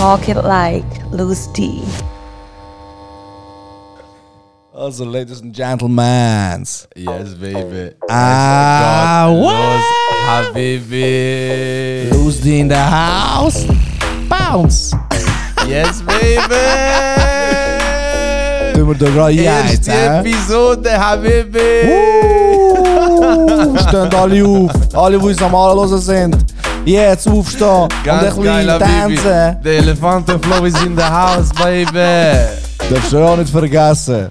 Talk it like Luzdi. Also, ladies and gentlemen. Yes, baby. Ah, what? Habibi. Luzdi in the house. Bounce. Yes, baby. Tümmer der Royal. Erste Episode, Habibi. Stehen alle auf. Alle, die uns am Anhören sind. Jetzt aufstehen ganz und ein bisschen tanzen. Der Elefantenflow ist in the house, baby. Darfst du auch nicht vergessen.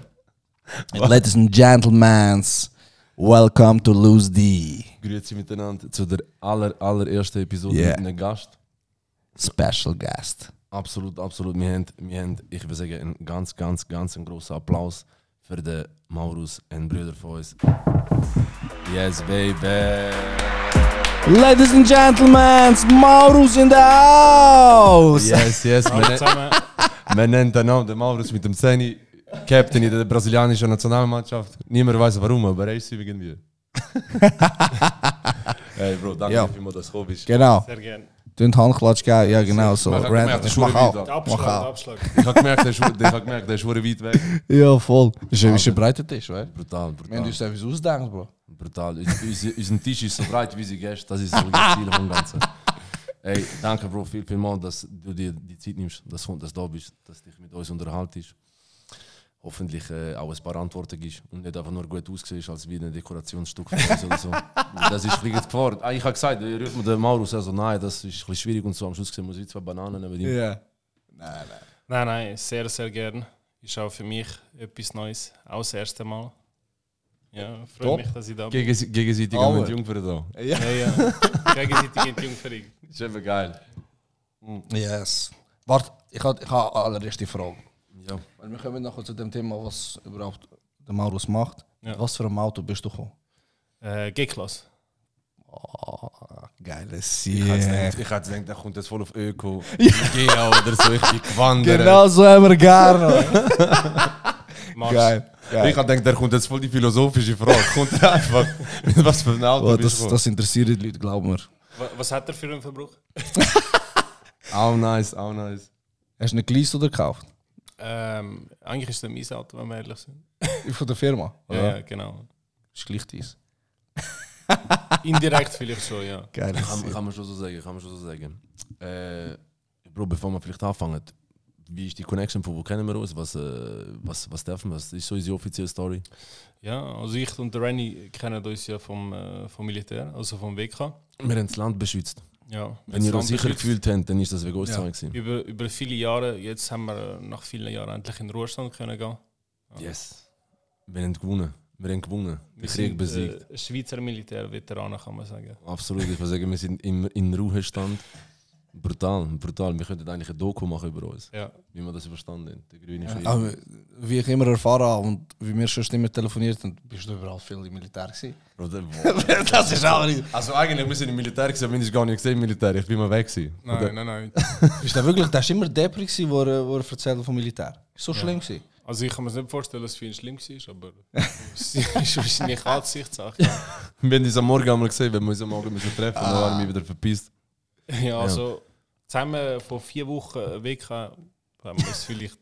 Ladies and Gentlemen, welcome to Luzdi. Grüezi miteinander zu der allerersten Episode mit einem Gast. Special Guest. Absolut, absolut. Wir haben, ich würde sagen, einen ganz grossen Applaus für den Maurus, einen Bruder von uns. Yes, baby. Ladies and Gentlemen, Maurus in the house! Yes, yes, man nennt den Namen, den Maurus mit dem Zeni, Captain in der brasilianischen Nationalmannschaft. Niemand weiß warum, aber er ist irgendwie. Hey Bro, danke vielmals, dass du bist. Genau. Sehr gerne. Den Handklatsch geben, ja genau so. Ich Abschlag. Ich habe gemerkt, der ist schwere weit weg. Ja, voll. Das ist ein breiter Tisch, weißt du? Brutal. Wenn du es einfach ausdenkst, Bro. Brutal. Unser Tisch ist so breit wie unsere Gäste. Das ist so das Ziel vom Ganzen. Ey, danke Bro, vielmals, dass du dir die Zeit nimmst, dass du da bist, dass dich mit uns unterhaltest. Hoffentlich auch ein paar Antworten gibst und nicht einfach nur gut aussiehst, als wie ein Dekorationsstück von uns oder so. Das ist die Gefahr. Ich habe gesagt, wir rufen den Maurus, also nein, das ist ein bisschen schwierig und so. Am Schluss muss ich 2 Bananen nehmen. Yeah. Nein, sehr, sehr gern. Ist auch für mich etwas Neues, auch das erste Mal. Ja, freue mich, dass ich da bin. Gegenseitig Entjungferung da. Ja. Gegenseitig Entjungferung. Ist einfach geil. Yes. Warte, ich habe allererste Frage. Ja. Wir kommen nachher zu dem Thema, was überhaupt der Maurus macht. Ja. Was für ein Auto bist du gekommen? G-Klasse. Oh, geiles Ziel. Ich hätte gedacht, der kommt jetzt voll auf Öko. Ja. GA oder so, ich bin gewandert. Genau so haben wir gerne. Geil. Ich habe gedacht, der kommt jetzt voll die philosophische Frage. Kommt er einfach, mit was für ein Auto bist du? Das interessiert die Leute, glaub mir. Was hat er für einen Verbrauch? Auch nice. Hast du ihn geleast oder gekauft? Eigentlich ist es mein Auto, wenn wir ehrlich sind. Von der Firma? Oder? Ja, genau. Ist gleich dies. Indirekt vielleicht schon, ja. Geil. Kann man schon so sagen. Bro, bevor wir vielleicht anfangen, wie ist die Connection, von wo kennen wir uns? Was dürfen wir? Was ist so unsere offizielle Story? Ja, also ich und der Renny kennen uns ja vom Militär, also vom WK. Wir haben das Land beschützt. Ja, wenn ihr euch sicher gefühlt habt, dann ist das wegen uns gewesen. Über viele Jahre, jetzt haben wir nach vielen Jahren endlich in den Ruhestand können gehen. Ja. Yes. Wir haben gewonnen. Den Krieg besiegt. Schweizer Militärveteranen, kann man sagen. Absolut, ich würde sagen, wir sind im Ruhestand. Brutal. Wir könnten eigentlich ein Doku machen über uns. Ja. Wie wir das überstanden haben. Der grüne Schweizer. Aber wie ich immer erfahren habe und wie wir schon immer telefoniert haben, bist du überall viel im Militär gewesen. Das ist auch nicht. Also eigentlich, wir sind im Militär gewesen, aber wir haben gar nicht gesehen im Militär. Ich bin mal weg gewesen. Nein. Bist du wirklich, das war immer depprig, wo er erzählt vom Militär. So schlimm gewesen. Also ich kann mir nicht vorstellen, dass es für ihn schlimm war, aber es ist wahrscheinlich Ansichtssache. Wir haben uns am Morgen einmal gesehen, wenn wir uns am Morgen treffen, dann waren wir wieder verpisst. Ja, also zusammen vor 4 Wochen weg haben wir uns vielleicht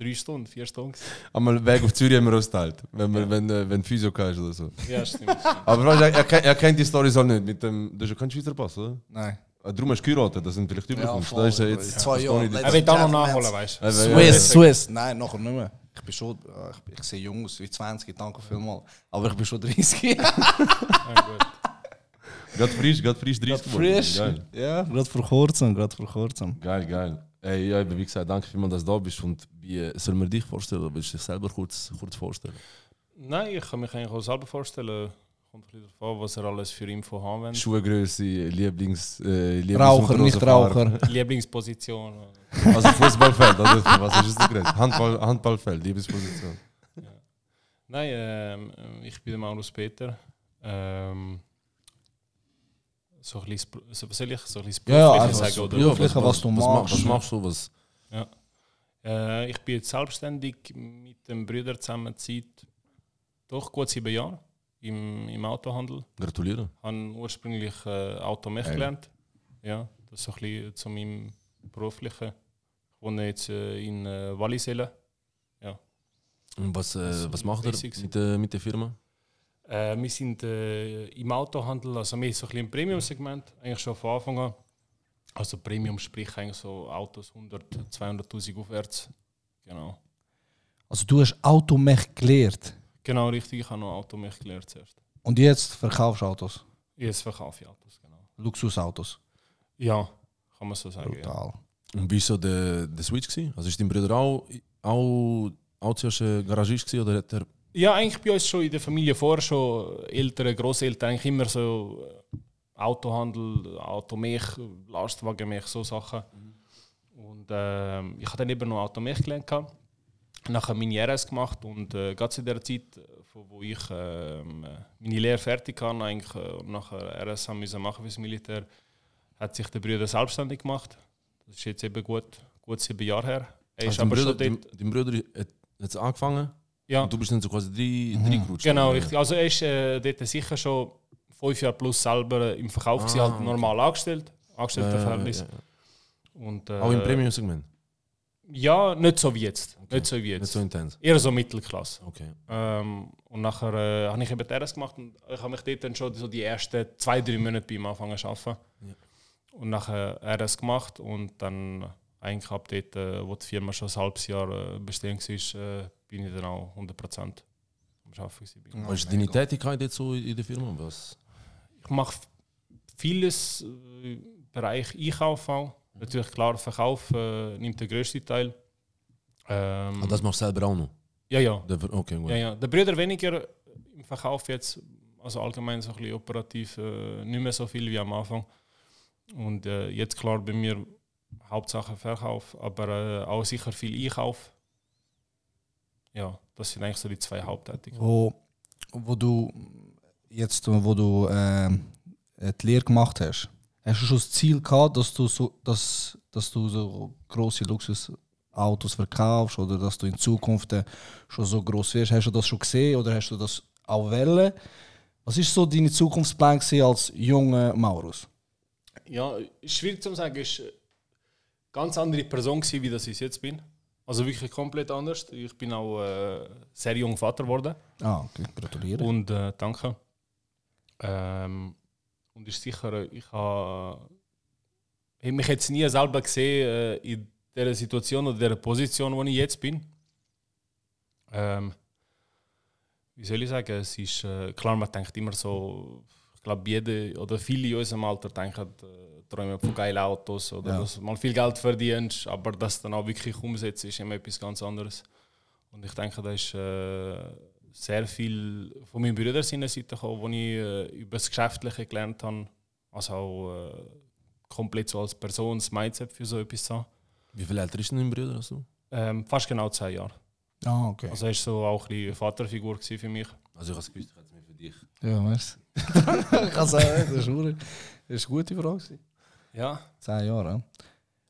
3 Stunden, 4 Stunden gesehen. Einmal Weg auf Zürich haben wir ausgeteilt, wenn Physio kannst oder so. Ja, stimmt. Aber er kennt die Storys auch nicht. Du hast ja keinen Schweizer Pass, oder? Nein. Darum hast du geheiratet, dass du ihn vielleicht rüberkommst. Ja, das ist jetzt 2 Jahre. Er will auch noch nachholen, weißt du? Swiss. Nein, nachher nicht mehr. Ich sehe jung aus, wie 20, danke vielmals. Aber ich bin schon 30. Ja, gut. Gerade frisch 30 geworden. Ja, gerade vor kurzem. Geil. Ey, ja, wie gesagt, danke vielmals, dass du da bist. Und wie soll man dich vorstellen? Oder willst du dich selber kurz vorstellen? Nein, ich kann mich eigentlich auch selber vorstellen. Kommt ein bisschen davon, was er alles für Info haben will. Schuhgröße, Raucher, nicht Raucher. Lieblingsposition. Also Fußballfeld, was ist das Größte? Handballfeld, Lieblingsposition. Ja. Nein, ich bin der Maurus Peter. So ein bisschen, was du machst. Ja. Ich bin jetzt selbstständig mit dem Brüder zusammen seit doch gut 7 Jahren im Autohandel. Gratuliere. Ich habe ursprünglich Automech gelernt. Ja, das ist so ein bisschen zu meinem beruflichen. Ich wohne jetzt in Wallisellen. Ja. Und was macht ihr mit der Firma? Wir sind im Autohandel, also wir sind so ein bisschen im Premium-Segment, eigentlich schon von Anfang an. Also Premium, sprich eigentlich so Autos 100, 200'000 aufwärts. Genau. Also du hast Automech gelernt? Genau, richtig. Ich habe noch Automech gelernt zuerst. Und jetzt verkaufst du Autos? Jetzt verkaufe ich Autos, genau. Luxusautos? Ja, kann man so sagen. Brutal. Ja. Und wie war so der Switch gewesen? Also ist dein Bruder auch zuerst Garagist gewesen, oder hat er... Ja, eigentlich bei uns schon in der Familie vorher schon Eltern, Grosseltern, eigentlich immer so Autohandel, Automech, Lastwagenmech, so Sachen. Und ich habe dann eben noch Automech gelernt, nachher meine RS gemacht und gerade zu der Zeit, von wo ich meine Lehre fertig hatte eigentlich, und nachher RS haben müssen machen fürs Militär, hat sich der Bruder selbstständig gemacht. Das ist jetzt eben gut 7 Jahre her. Er ist aber dein Bruder hat angefangen? Ja. Und du bist dann so quasi reingerutscht. Genau, richtig. Also er ist dort sicher schon 5 Jahre plus selber im Verkauf gewesen, halt normal angestellt. Angestellterverhältnis. Und, auch im Premium-Segment? Ja, nicht so wie jetzt. Okay. Nicht so wie jetzt. Nicht so intens. Eher so Mittelklasse. Okay. Und nachher habe ich eben das gemacht und ich habe mich dort dann schon so die ersten 2-3 Monate bei ihm angefangen zu arbeiten. Ja. Und nachher RS gemacht und dann eigentlich ab dort, wo die Firma schon ein halbes Jahr bestehen war, bin ich dann auch 100% am Arbeiten. Was ist deine Tätigkeit jetzt so in der Firma? Was? Ich mache vieles im Bereich Einkauf auch. Natürlich klar, Verkauf nimmt den grössten Teil. Das machst du selber auch noch? Ja, ja. Okay, gut. Ja. Der Bruder weniger im Verkauf jetzt, also allgemein so ein bisschen operativ, nicht mehr so viel wie am Anfang. Und jetzt klar bei mir Hauptsache Verkauf, aber auch sicher viel Einkauf. Ja, das sind eigentlich so die 2 Haupttätigkeiten. Wo du die Lehre gemacht hast, hast du schon das Ziel gehabt, dass du so grosse Luxusautos verkaufst oder dass du in Zukunft schon so gross wirst? Hast du das schon gesehen oder hast du das auch wollen? Was war so dein Zukunftsplan als junger Maurus? Ja, schwierig zu sagen. Ich war eine ganz andere Person, wie das ich jetzt bin. Also wirklich komplett anders. Ich bin auch sehr jung Vater geworden. Okay. Gratuliere. Und danke. Und ist sicher, ich habe mich jetzt nie selber gesehen in der Situation oder der Position, wo ich jetzt bin. Wie soll ich sagen? Es ist klar, man denkt immer so. Ich glaube, jeder oder viele in unserem Alter denken, träumen von geilen Autos oder dass du mal viel Geld verdienst, aber das dann auch wirklich umsetzt, ist immer etwas ganz anderes. Und ich denke, da ist sehr viel von meinen Brüdern gekommen, wo ich über das Geschäftliche gelernt habe, also auch komplett so als Person, das Mindset für so etwas zu haben. Wie viel älter ist denn dein Bruder als du? Fast genau 10 Jahre. Okay. Also er war so auch eine Vaterfigur für mich. Also ich habe es gewusst, ich hätte es mir für dich. Ja, merci. Ich kann sagen, das war eine gute Frage. Ja. 10 Jahre.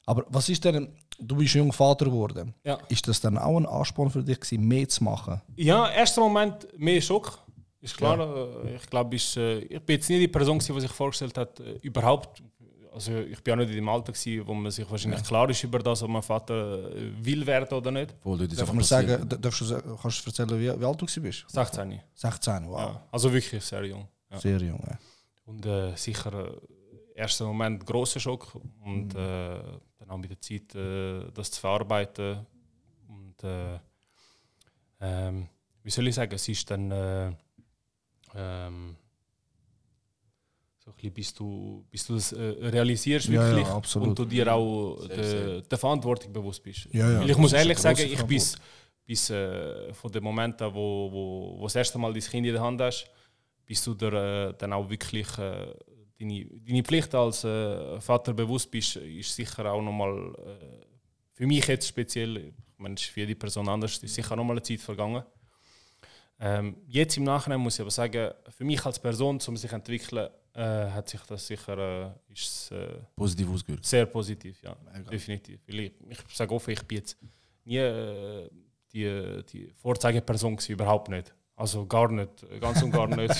Aber was ist denn, du bist jung Vater geworden. Ja. Ist das dann auch ein Ansporn für dich gewesen, mehr zu machen? Ja, im ersten Moment mehr Schock. Ist klar. Ja. Ich glaube, ich bin jetzt nie die Person, die sich vorgestellt hat, überhaupt. Also ich war auch nicht in dem Alter, wo man sich wahrscheinlich klar ist über das, ob mein Vater will werden oder nicht. Kannst du erzählen, wie alt du bist? 16. 16, wow. Ja, also wirklich sehr jung. Ja. Sehr jung, ja. Und sicher ersten Moment grosser Schock und dann auch mit der Zeit das zu verarbeiten. Und wie soll ich sagen, es ist dann so ein bisschen, bis du das realisierst wirklich und du dir auch der Verantwortung bewusst bist. Ja, ich muss ehrlich sagen, ich bis von dem Moment, wo das erste Mal dein Kind in der Hand hast, bis du dir dann auch wirklich deine Pflicht als Vater bewusst bist, ist sicher auch nochmal für mich jetzt speziell, ich meine, es ist für jede Person anders, ist sicher nochmal eine Zeit vergangen. Jetzt im Nachhinein muss ich aber sagen, für mich als Person, um sich zu entwickeln, hat sich das sicher positiv ausgewirkt. Sehr positiv, ja, definitiv. Ich sage offen, ich bin jetzt nie die Vorzeigeperson gewesen, überhaupt nicht. Also gar nicht, ganz und gar nicht.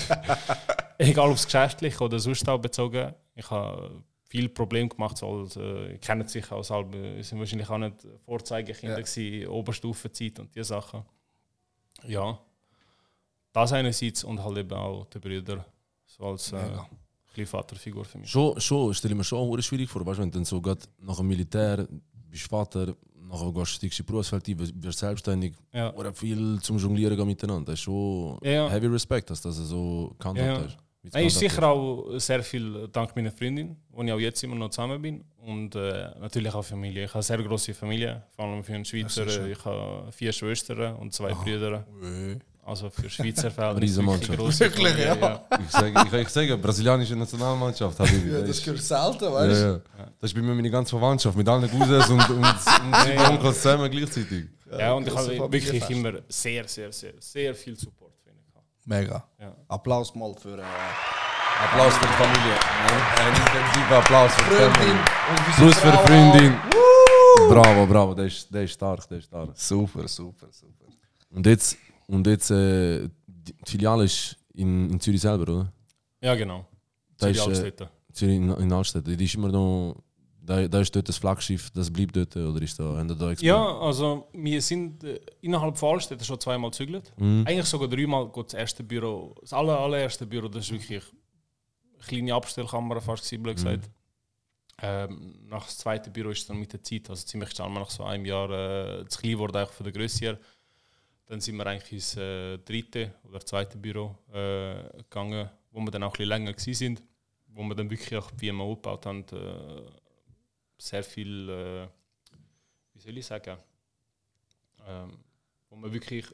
Egal ob es geschäftlich oder sonst auch bezogen. Ich habe viel Problem gemacht. Also, kennen sich aus halb, sind wahrscheinlich auch nicht Vorzeigekinder gewesen, Oberstufenzeit und diese Sachen. Ja, das einerseits und halt eben auch die Brüder, so als Vaterfigur für mich. Schon stelle ich mir schon schwierig vor, weißt, wenn du dann so gerade nach dem Militär bist, Vater, nachher gehst du in die Berufswelt, wirst selbstständig, oder viel zum Jonglieren miteinander. Das ist schon heavy Respekt, dass du das so kann. Ich sicher auch sehr viel dank meiner Freundin, wo ich auch jetzt immer noch zusammen bin. Und natürlich auch Familie. Ich habe eine sehr grosse Familie, vor allem für einen Schweizer. Ich habe 4 Schwestern und 2 Brüder. Also für Schweizer Fälle ist wirklich gross. Wirklich, Ich sage, brasilianische Nationalmannschaft, Habibi. Ja, das gehört selten, weißt du? Ja, ja. Das ist bei mir meine ganze Verwandtschaft, mit allen Cousins und Onkels zusammen gleichzeitig. Ja, und ich habe wirklich immer sehr viel Support. Mega. Ja. Applaus mal für Applaus für die Familie. Ja. Ein intensiver Applaus für die Familie. Plus für die Freundin. Bravo, der ist stark. Super. Und jetzt die Filiale ist in Zürich selber, oder? Ja, genau. Zürich in Altstetten. Die ist immer noch. Da ist dort das Flaggschiff, das bleibt dort, oder ist da ja, also wir sind innerhalb von Altstetten schon 2-mal gezügelt. Eigentlich sogar 3-mal geht das erste Büro, das allererste Büro, das ist wirklich eine kleine Abstellkammer, fast gesagt. Nach dem zweiten Büro ist dann mit der Zeit, also ziemlich schnell nach so einem Jahr, zu klein wurde eigentlich von der Größe her. Dann sind wir eigentlich ins dritte oder zweite Büro gegangen, wo wir dann auch ein bisschen länger gewesen sind, wo wir dann wirklich auch die Firma aufgebaut haben. Sehr viel, wie soll ich sagen, wo wir wirklich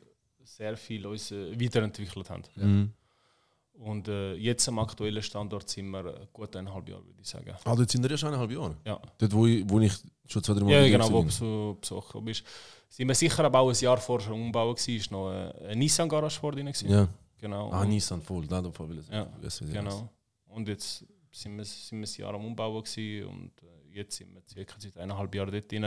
sehr viel uns weiterentwickelt haben. Ja. Und jetzt am aktuellen Standort sind wir gut 1,5 Jahre, würde ich sagen. Ah, dort sind wir ja schon 1,5 Jahre? Ja. Dort, wo ich schon 2-3 Monate bin? Ja, genau, wo du besucht bist. Sind wir sicher aber auch ein Jahr vorher schon umgebaut, war noch eine Nissan-Garage vor dir. Ja. Genau. Ah, Nissan, voll, da will ich sagen. Ja, genau. Und jetzt sind wir ein Jahr am Umbauen gewesen und jetzt sind wir ca. seit 1,5 Jahren dort drin.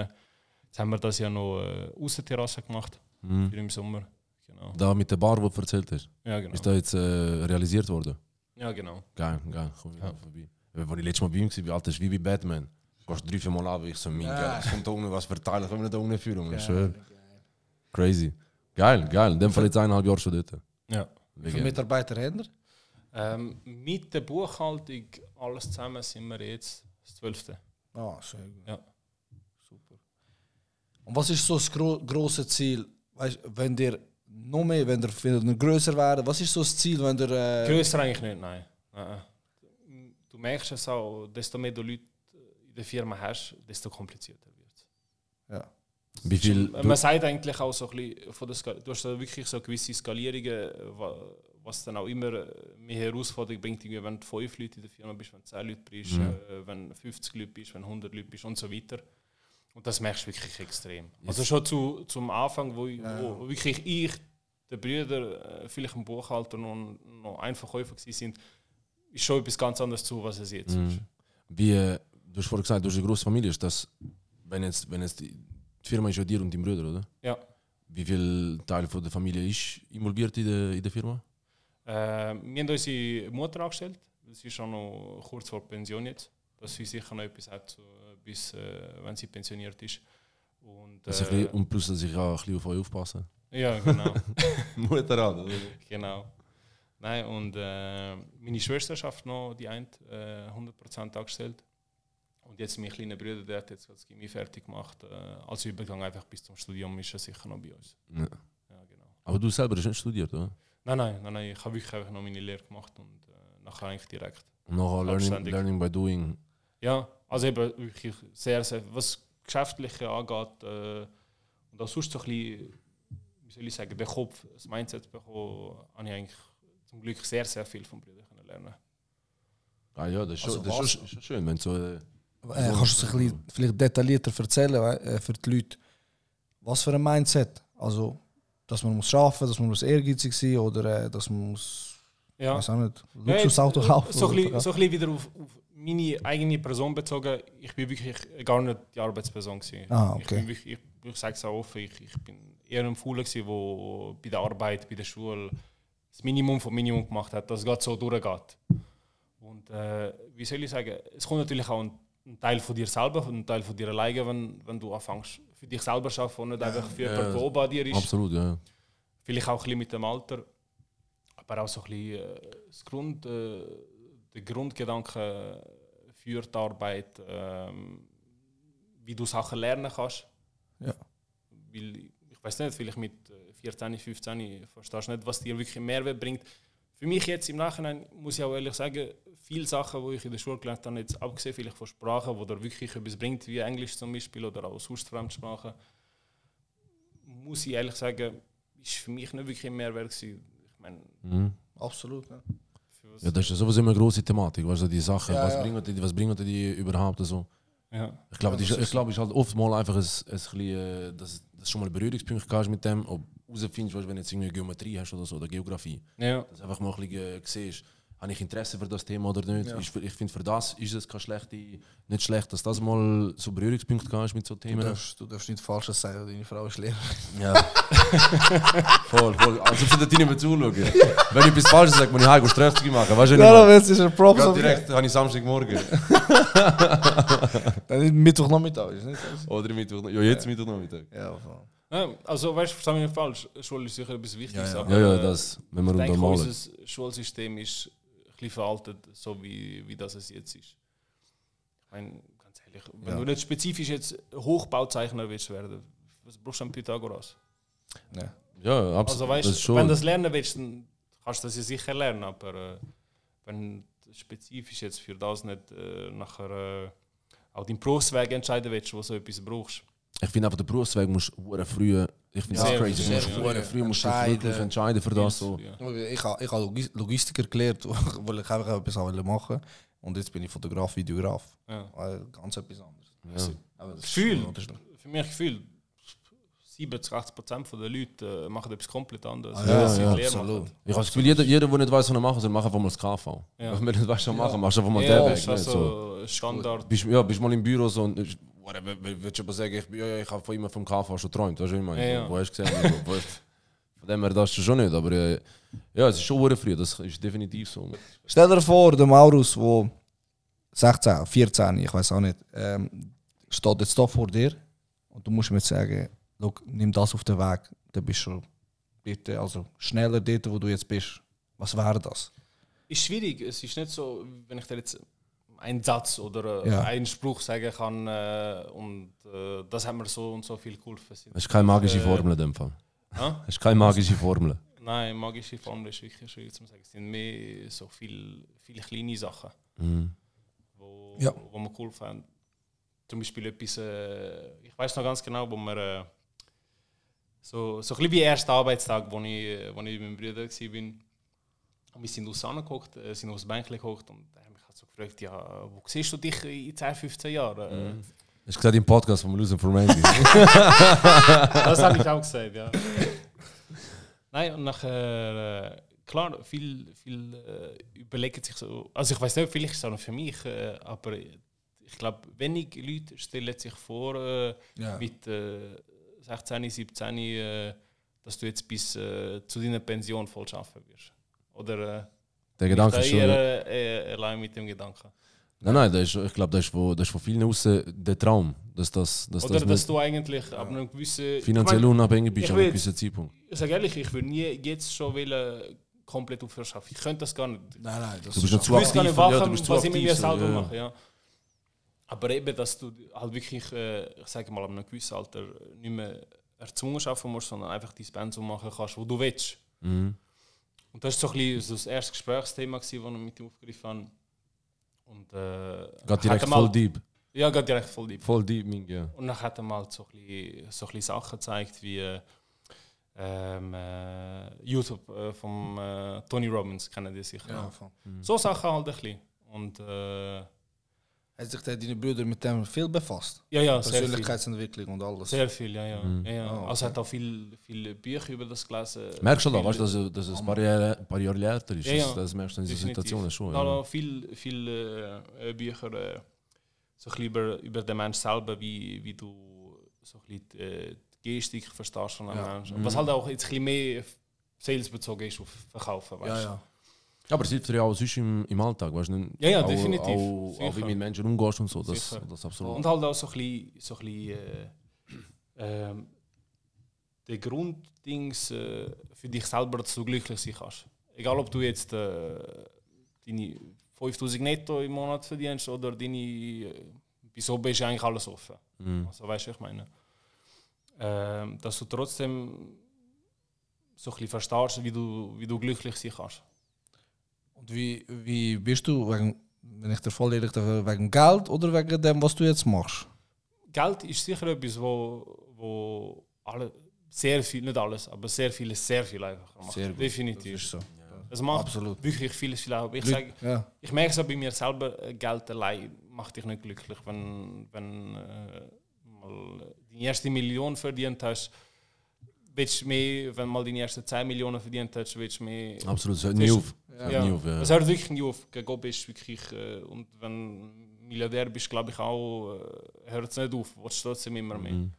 Jetzt haben wir das ja noch Aussenterrasse gemacht für im Sommer. Genau. Da mit der Bar, die du erzählt hast, ist da jetzt realisiert worden? Ja, genau. Geil, komm ich vorbei. Als ich letztes Mal bei ihm war, Alter, ist wie bei Batman. Du gehst 3-4 Mal ab, ich so, mein Geld, es kommt da unten was verteilen, können wir da unten führen. Geil. Crazy. Geil, in dem Fall jetzt 1,5 Jahre schon dort. Ja. Wie viele Mitarbeiter haben wir? Mit der Buchhaltung, alles zusammen, sind wir jetzt das 12. Ah, schön. Ja. Super. Und was ist so das grosse Ziel? Weißt, wenn ihr noch mehr, wenn ihr grösser werdet, was ist so das Ziel, wenn ihr... Grösser eigentlich nicht, nein. Du merkst es auch, desto mehr du Leute in der Firma hast, desto komplizierter wird es. Ja. Wie viel man sagt eigentlich auch so ein bisschen, du hast wirklich so gewisse Skalierungen, was dann auch immer mehr Herausforderung bringt, wenn du 5 Leute in der Firma bist, wenn du 10 Leute bist, wenn 50 Leute bist, wenn 100 Leute bist und so weiter. Und das merkst du wirklich extrem. Yes. Also schon zum Anfang, wo wirklich ich, der Brüder, vielleicht ein Buchhalter und noch ein Verkäufer waren, ist schon etwas ganz anderes zu, was es jetzt ist. Wie, du hast vorhin gesagt, du hast eine grosse Familie, ist das, wenn jetzt die Firma ist ja dir und dein Brüder, oder? Ja. Wie viel Teil von der Familie ist involviert in der Firma? Wir haben unsere Mutter angestellt, sie ist schon noch kurz vor Pension jetzt, dass sie sicher noch etwas hat, so, bis wenn sie pensioniert ist. Und plus, dass ich auch ein bisschen auf euch aufpasse. Ja, genau. Mutter an, oder? Genau. Nein, und meine Schwester schafft noch, die eine 100% angestellt. Und jetzt mein kleiner Bruder, der hat jetzt das Gymnasium fertig gemacht. Als Übergang einfach bis zum Studium ist er sicher noch bei uns. Ja. Ja, genau. Aber du selber hast nicht studiert, oder? Nein, ich habe wirklich einfach noch meine Lehre gemacht und nachher eigentlich direkt. Und nachher learning by doing. Ja, also eben wirklich sehr, sehr, was Geschäftliche angeht und auch sonst so ein bisschen, wie soll ich sagen, den Kopf, das Mindset bekommen, habe ich eigentlich zum Glück sehr, sehr viel vom Bruder lernen. Ah ja, das ist also schon schön, wenn so... kannst du es ein bisschen vielleicht detaillierter erzählen für die Leute, was für ein Mindset, also... Dass man muss arbeiten muss, dass man muss ehrgeizig sein muss oder dass man muss, weiß auch nicht, Luxusauto kaufen muss. So ein bisschen wieder auf meine eigene Person bezogen, ich bin wirklich gar nicht die Arbeitsperson gewesen. Ah, okay. Ich sage es auch offen, ich bin eher ein Fauler gewesen, der bei der Arbeit, bei der Schule das Minimum vom Minimum gemacht hat, dass es so durchgeht. Und wie soll ich sagen, es kommt natürlich auch ein Teil von dir selber, ein Teil von dir alleine, wenn du anfängst, für dich selber zu arbeiten und nicht einfach für jemanden, der oben an dir ist. Absolut, ja. Vielleicht auch ein bisschen mit dem Alter, aber auch so ein bisschen das Grund, der Grundgedanke für die Arbeit, wie du Sachen lernen kannst. Ja. Weil, ich weiß nicht, vielleicht mit 14, 15 verstehst du nicht, was dir wirklich Mehrwert bringt. Für mich jetzt im Nachhinein muss ich auch ehrlich sagen, viele Sachen, die ich in der Schule gelernt habe, jetzt abgesehen vielleicht von Sprachen, die dir wirklich etwas bringt, wie Englisch zum Beispiel oder auch sonst Fremdsprachen, muss ich ehrlich sagen, ist für mich nicht wirklich ein Mehrwert gewesen. Ich meine, absolut. Ne? Ja, das ist sowieso immer eine grosse Thematik, weißt du, die Sachen, was bringen die überhaupt? Also? Ja. Ich glaube, es ist halt oft mal einfach ein bisschen, dass schon mal Berührungspunkte hast mit dem, ob du herausfindest, wenn du jetzt irgendwie Geometrie hast oder so, oder Geografie. Ja. Dass du einfach mal ein bisschen siehst, habe ich Interesse für das Thema oder nicht? Ja. Ich finde, für das ist es nicht schlecht, dass das mal so Berührungspunkte hast mit so Themen. Du darfst nicht Falsches sagen, deine Frau ist Lehrerin. Ja. voll. Also sollte dir nicht mehr zuschauen. Ja. Wenn ich etwas Falsches sage, muss ich heimgehen Strafzüge machen. Weißt du nicht? Ja, das ist ein Props. Geht direkt, habe ich Samstagmorgen. Dann ist Mittwochnachmittag, ist nicht? Oder Mittwochnachmittag. Ja, jetzt Mittwochnachmittag. Ja, voll. Ja, also weißt du, verstehe mich nicht falsch, Schule ist sicher etwas Wichtiges. Ja, aber das, wenn wir denke, unser Schulsystem ist ein bisschen veraltet, so wie das es jetzt ist. Ich meine, ganz ehrlich, wenn du nicht spezifisch jetzt Hochbauzeichner willst werden, was brauchst du einen Pythagoras? Nein. Ja, absolut. Also weißt du, wenn du das lernen willst, dann kannst du das ja sicher lernen, aber wenn du spezifisch jetzt für das nicht nachher auch deinen Berufsweg entscheiden willst, wo du so etwas brauchst. Ich finde einfach, der Berufsweg muss früh. Ich finde das crazy. Früh musst du wirklich entscheiden für das. So. Ja. Ich habe Logistiker gelernt, weil ich einfach etwas machen wollte. Und jetzt bin ich Fotograf, Videograf. Ja. Also ganz etwas anderes. Ja. Also, aber das Gefühl, für mich Gefühl, 70-80% der Leute machen etwas komplett anderes. Absolut. Ich habe das Gefühl, jeder, der nicht weiß, was er machen soll, macht einfach mal das KV. Ja. Wenn du nicht weißt, was machen, machst du einfach mal den Weg. Das ist so Standard. Bist mal im Büro so. Würdest du aber sagen, ich habe immer vom KV schon geträumt, weißt du, wo hast du gesehen? Von dem her das du schon nicht, aber ja, es ist schon früh, das ist definitiv so. Stell dir vor, der Maurus, der 16, 14, ich weiß auch nicht, steht jetzt da vor dir und du musst ihm jetzt sagen, nimm das auf den Weg, dann bist du bitte, also schneller dort, wo du jetzt bist. Was wäre das? Ist schwierig, es ist nicht so, wenn ich dir jetzt einen Satz oder einen Spruch sagen kann und das hat mir so und so viel geholfen. Es ist keine magische Formel in dem Fall. Es ist keine magische Formel. Nein, magische Formel ist wirklich schwierig zu sagen. Es sind mehr so viele kleine Sachen, wo mir geholfen haben. Zum Beispiel etwas, ich weiß noch ganz genau, wo wir so ein bisschen wie ersten Arbeitstag, wo ich mit meinem Bruder war, wir sind aufs Bänkchen geguckt und gefragt, wo siehst du dich in 10, 15 Jahren? Hast du gesagt, im Podcast von Luzdi for Mandy? Das habe ich auch gesagt, ja. Nein, und nachher, klar, viele überlegen sich so, also ich weiß nicht, vielleicht ist es auch noch für mich, aber ich glaube, wenig Leute stellen sich vor, mit 16, 17, dass du jetzt bis zu deiner Pension voll arbeiten wirst. Oder... Der Gedanke ist schon. Allein mit dem Gedanken. Nein, ich glaube, das ist von vielen außen der Traum. Dass du eigentlich ab einem gewissen. Finanziell unabhängig bist, ab einem gewissen Zeitpunkt. Ich sage ehrlich, ich würde nie jetzt schon komplett aufschaffen. Ich könnte das gar nicht. Nein, das ist zu aktiv. Ich wüsste gar nicht, was ich mit mir selber mache. Ja. Aber eben, dass du halt wirklich, ich sage mal, ab einem gewissen Alter nicht mehr erzwungen schaffen musst, sondern einfach dein Pensum machen kannst, wo du willst. Mhm. Und das war so ein bisschen so das erste Gesprächsthema, das ich mit ihm aufgegriffen habe. Und, geht direkt voll deep. Ja, geht direkt voll deep. Voll deep, ja. Und dann hat er mal so ein bisschen Sachen gezeigt, wie YouTube von Tony Robbins, kennen die sicher. Ja, so Sachen halt ein bisschen. Und, hat sich deine Brüder mit dem viel befasst? Ja, sehr viel. Persönlichkeitsentwicklung und alles? Sehr viel, ja. Mhm. Ja. Oh, okay. Also hat auch viele Bücher über das gelesen. Merkst du da, weißt, dass es ein paar Jahre älter ist? Ja. Das merkst du in dieser Situation schon. Ja, ja. Viele Bücher so über den Menschen selber, wie du so die Gestik verstehst von einem Menschen. Was halt auch jetzt ein bisschen mehr salesbezogen ist auf Verkaufen, weißt du? Ja. Aber es hilft dir ja auch sonst im Alltag, weißt du? Ja, ja, definitiv. Auch wie mit Menschen umgehst und so, das absolut. Und halt auch so ein bisschen der Grunddings für dich selber, dass du glücklich sein kannst. Egal, ob du jetzt deine 5'000 netto im Monat verdienst oder deine... Wieso bist du eigentlich alles offen? Mhm. Also weißt du, was ich meine? Dass du trotzdem so ein bisschen verstehst, wie du glücklich sein kannst. Und wie bist du, wenn ich dir voll ehrlich bin, wegen Geld oder wegen dem, was du jetzt machst? Geld ist sicher etwas, wo alle, sehr viel, nicht alles, aber sehr viel einfacher macht. Sehr gut. Definitiv. Das ist so. Es macht absolut. Wirklich viel auch. Ich merke es auch bei mir selber, Geld allein macht dich nicht glücklich. Wenn mal die erste Million verdient hast, willst du mehr, wenn mal die ersten 10 Millionen verdient hast, willst du mehr. Absolut, es hört nie auf. Es hört wirklich nie auf. Gegen bist du wirklich, und wenn Milliardär bist, glaube ich auch, hört es nicht auf. Du willst trotzdem immer mehr. Mhm.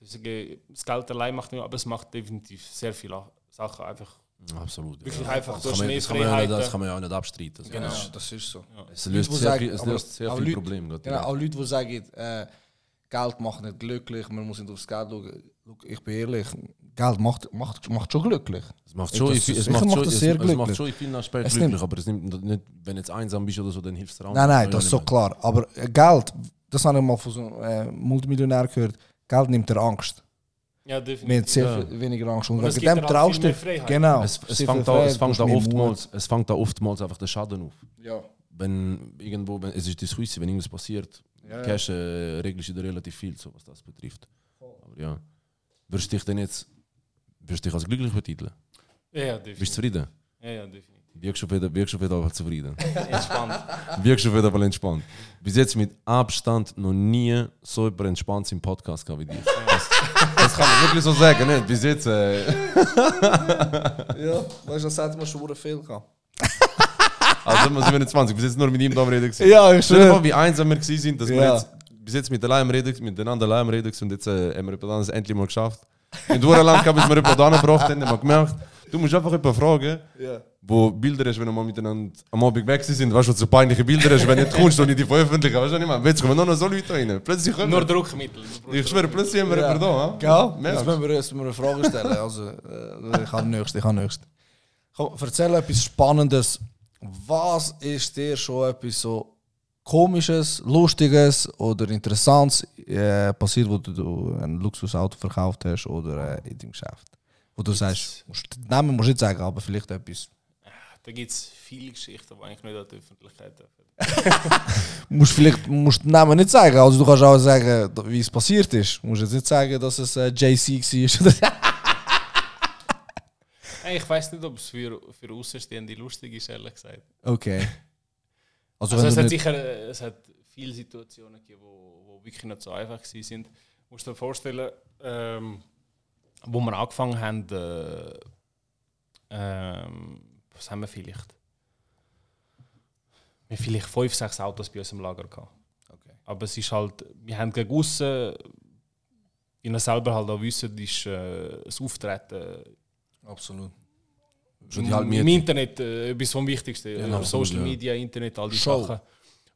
Deswegen, das Geld allein macht nicht, aber es macht definitiv sehr viele Sachen einfach. Absolut. Wirklich einfach durch Schneefreiheit. Das kann man ja auch nicht abstreiten. Also genau, das ist so. Ja. Es löst sehr viele Probleme. Genau, auch Leute, die sagen, Geld macht nicht glücklich, man muss nicht aufs Geld schauen. Ich bin ehrlich, Geld macht schon glücklich. Es macht schon in vielen Aspekten glücklich, aber es nimmt nicht, wenn du jetzt einsam bist oder so, dann hilfst du dir auch. Nein, das ist so klar. Aber Geld, das habe ich mal von so einem Multimillionär gehört, Geld nimmt dir Angst. Ja, definitiv. Sehr viel weniger Angst. Und wegen dem traust du. Genau. Es fängt da oftmals einfach der Schaden auf. Ja. Wenn es ist das Häuschen, wenn irgendwas passiert, Cash regelst du dir relativ viel, so was das betrifft. Oh. Aber ja. Würdest du dich als glücklich betiteln? Ja, definitiv. Bist du zufrieden? Ja, definitiv. Wirkst du auf jeden Fall zufrieden? Entspannt. Wirkst du auf jeden Fall entspannt. Bis jetzt mit Abstand noch nie so über entspannt im Podcast gehabt wie dich. Das kann man wirklich so sagen, nicht? Bis jetzt. Ja, weißt du, das hätte man schon viel gehabt. Also wir sind 20, bis jetzt nur mit ihm da am Reden gewesen. Ja, ich schwöre. Wie einsam wir gewesen sind, dass wir jetzt bis jetzt miteinander allein am Reden und jetzt haben wir das endlich mal geschafft. In Durland haben wir es da gebracht, haben wir gemerkt, du musst einfach jemanden fragen, wo Bilder ist, wenn wir mal miteinander am Abend weg sind. Weißt du, was so peinliche Bilder ist, wenn du nicht kommst und nicht die veröffentlichen. Weißt du nicht mehr? Jetzt kommen noch so Leute rein. Plötzlich kommen nur Druckmittel. Ich schwöre, plötzlich haben wir jemanden da. Ja, jetzt müssen wir eine Frage stellen. Also, ich habe nichts. Erzähl etwas Spannendes. Was ist dir schon etwas so Komisches, Lustiges oder Interessantes passiert, wo du ein Luxusauto verkauft hast oder in dem Geschäft? Wo du sagst, Namen musst du nicht sagen, aber vielleicht etwas. Da gibt es viele Geschichten, die eigentlich nicht an die Öffentlichkeit dürfen. Musst den Namen nicht sagen, also du kannst auch sagen, wie es passiert ist. Du musst jetzt nicht sagen, dass es JC war. Hey, ich weiß nicht, ob es für Außenstehende lustig ist, ehrlich gesagt. Okay. Also es hat viele Situationen gegeben, die wirklich nicht so einfach waren. Du musst dir vorstellen, wo wir angefangen haben, was haben wir vielleicht? Wir haben vielleicht 5-6 Autos bei uns im Lager gehabt. Okay. Aber es ist halt, wir haben gegen aussen, wie wir selber halt auch wissen, ist das Auftreten. Absolut. Halt im Internet etwas vom Wichtigsten. Ja, Social Media, Internet, all die Sachen.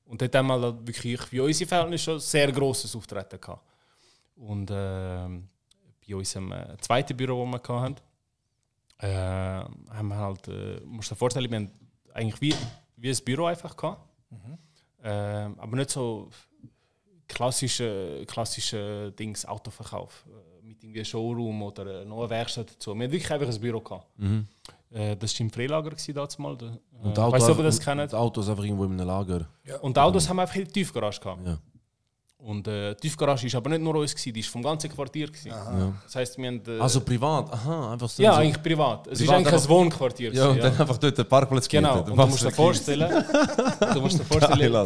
Und dort haben wir halt wirklich für unsere Verhältnisse schon sehr grosses Auftreten gehabt. Und bei unserem zweiten Büro, das wir hatten, haben wir halt, musst du dir vorstellen, wir haben eigentlich wie ein Büro einfach gehabt. Mhm. Aber nicht so klassische Dings, Autoverkauf. Mit irgendwie Showroom oder noch eine Werkstatt dazu. Wir hatten wirklich einfach ein Büro gehabt. Mhm. Das war im Freilager damals. Und die Autos einfach irgendwo in einem Lager. Ja. Und die Autos haben wir einfach in der Tiefgarage gehabt. Ja. Und die Tiefgarage war aber nicht nur uns, die war vom ganzen Quartier. Ja. Das heisst, wir haben, also privat? Aha, einfach so. Ja, eigentlich privat. Es war eigentlich ein Wohnquartier. Ja, und dann einfach dort den Parkplatz gehabt. Genau, und du musst dir vorstellen,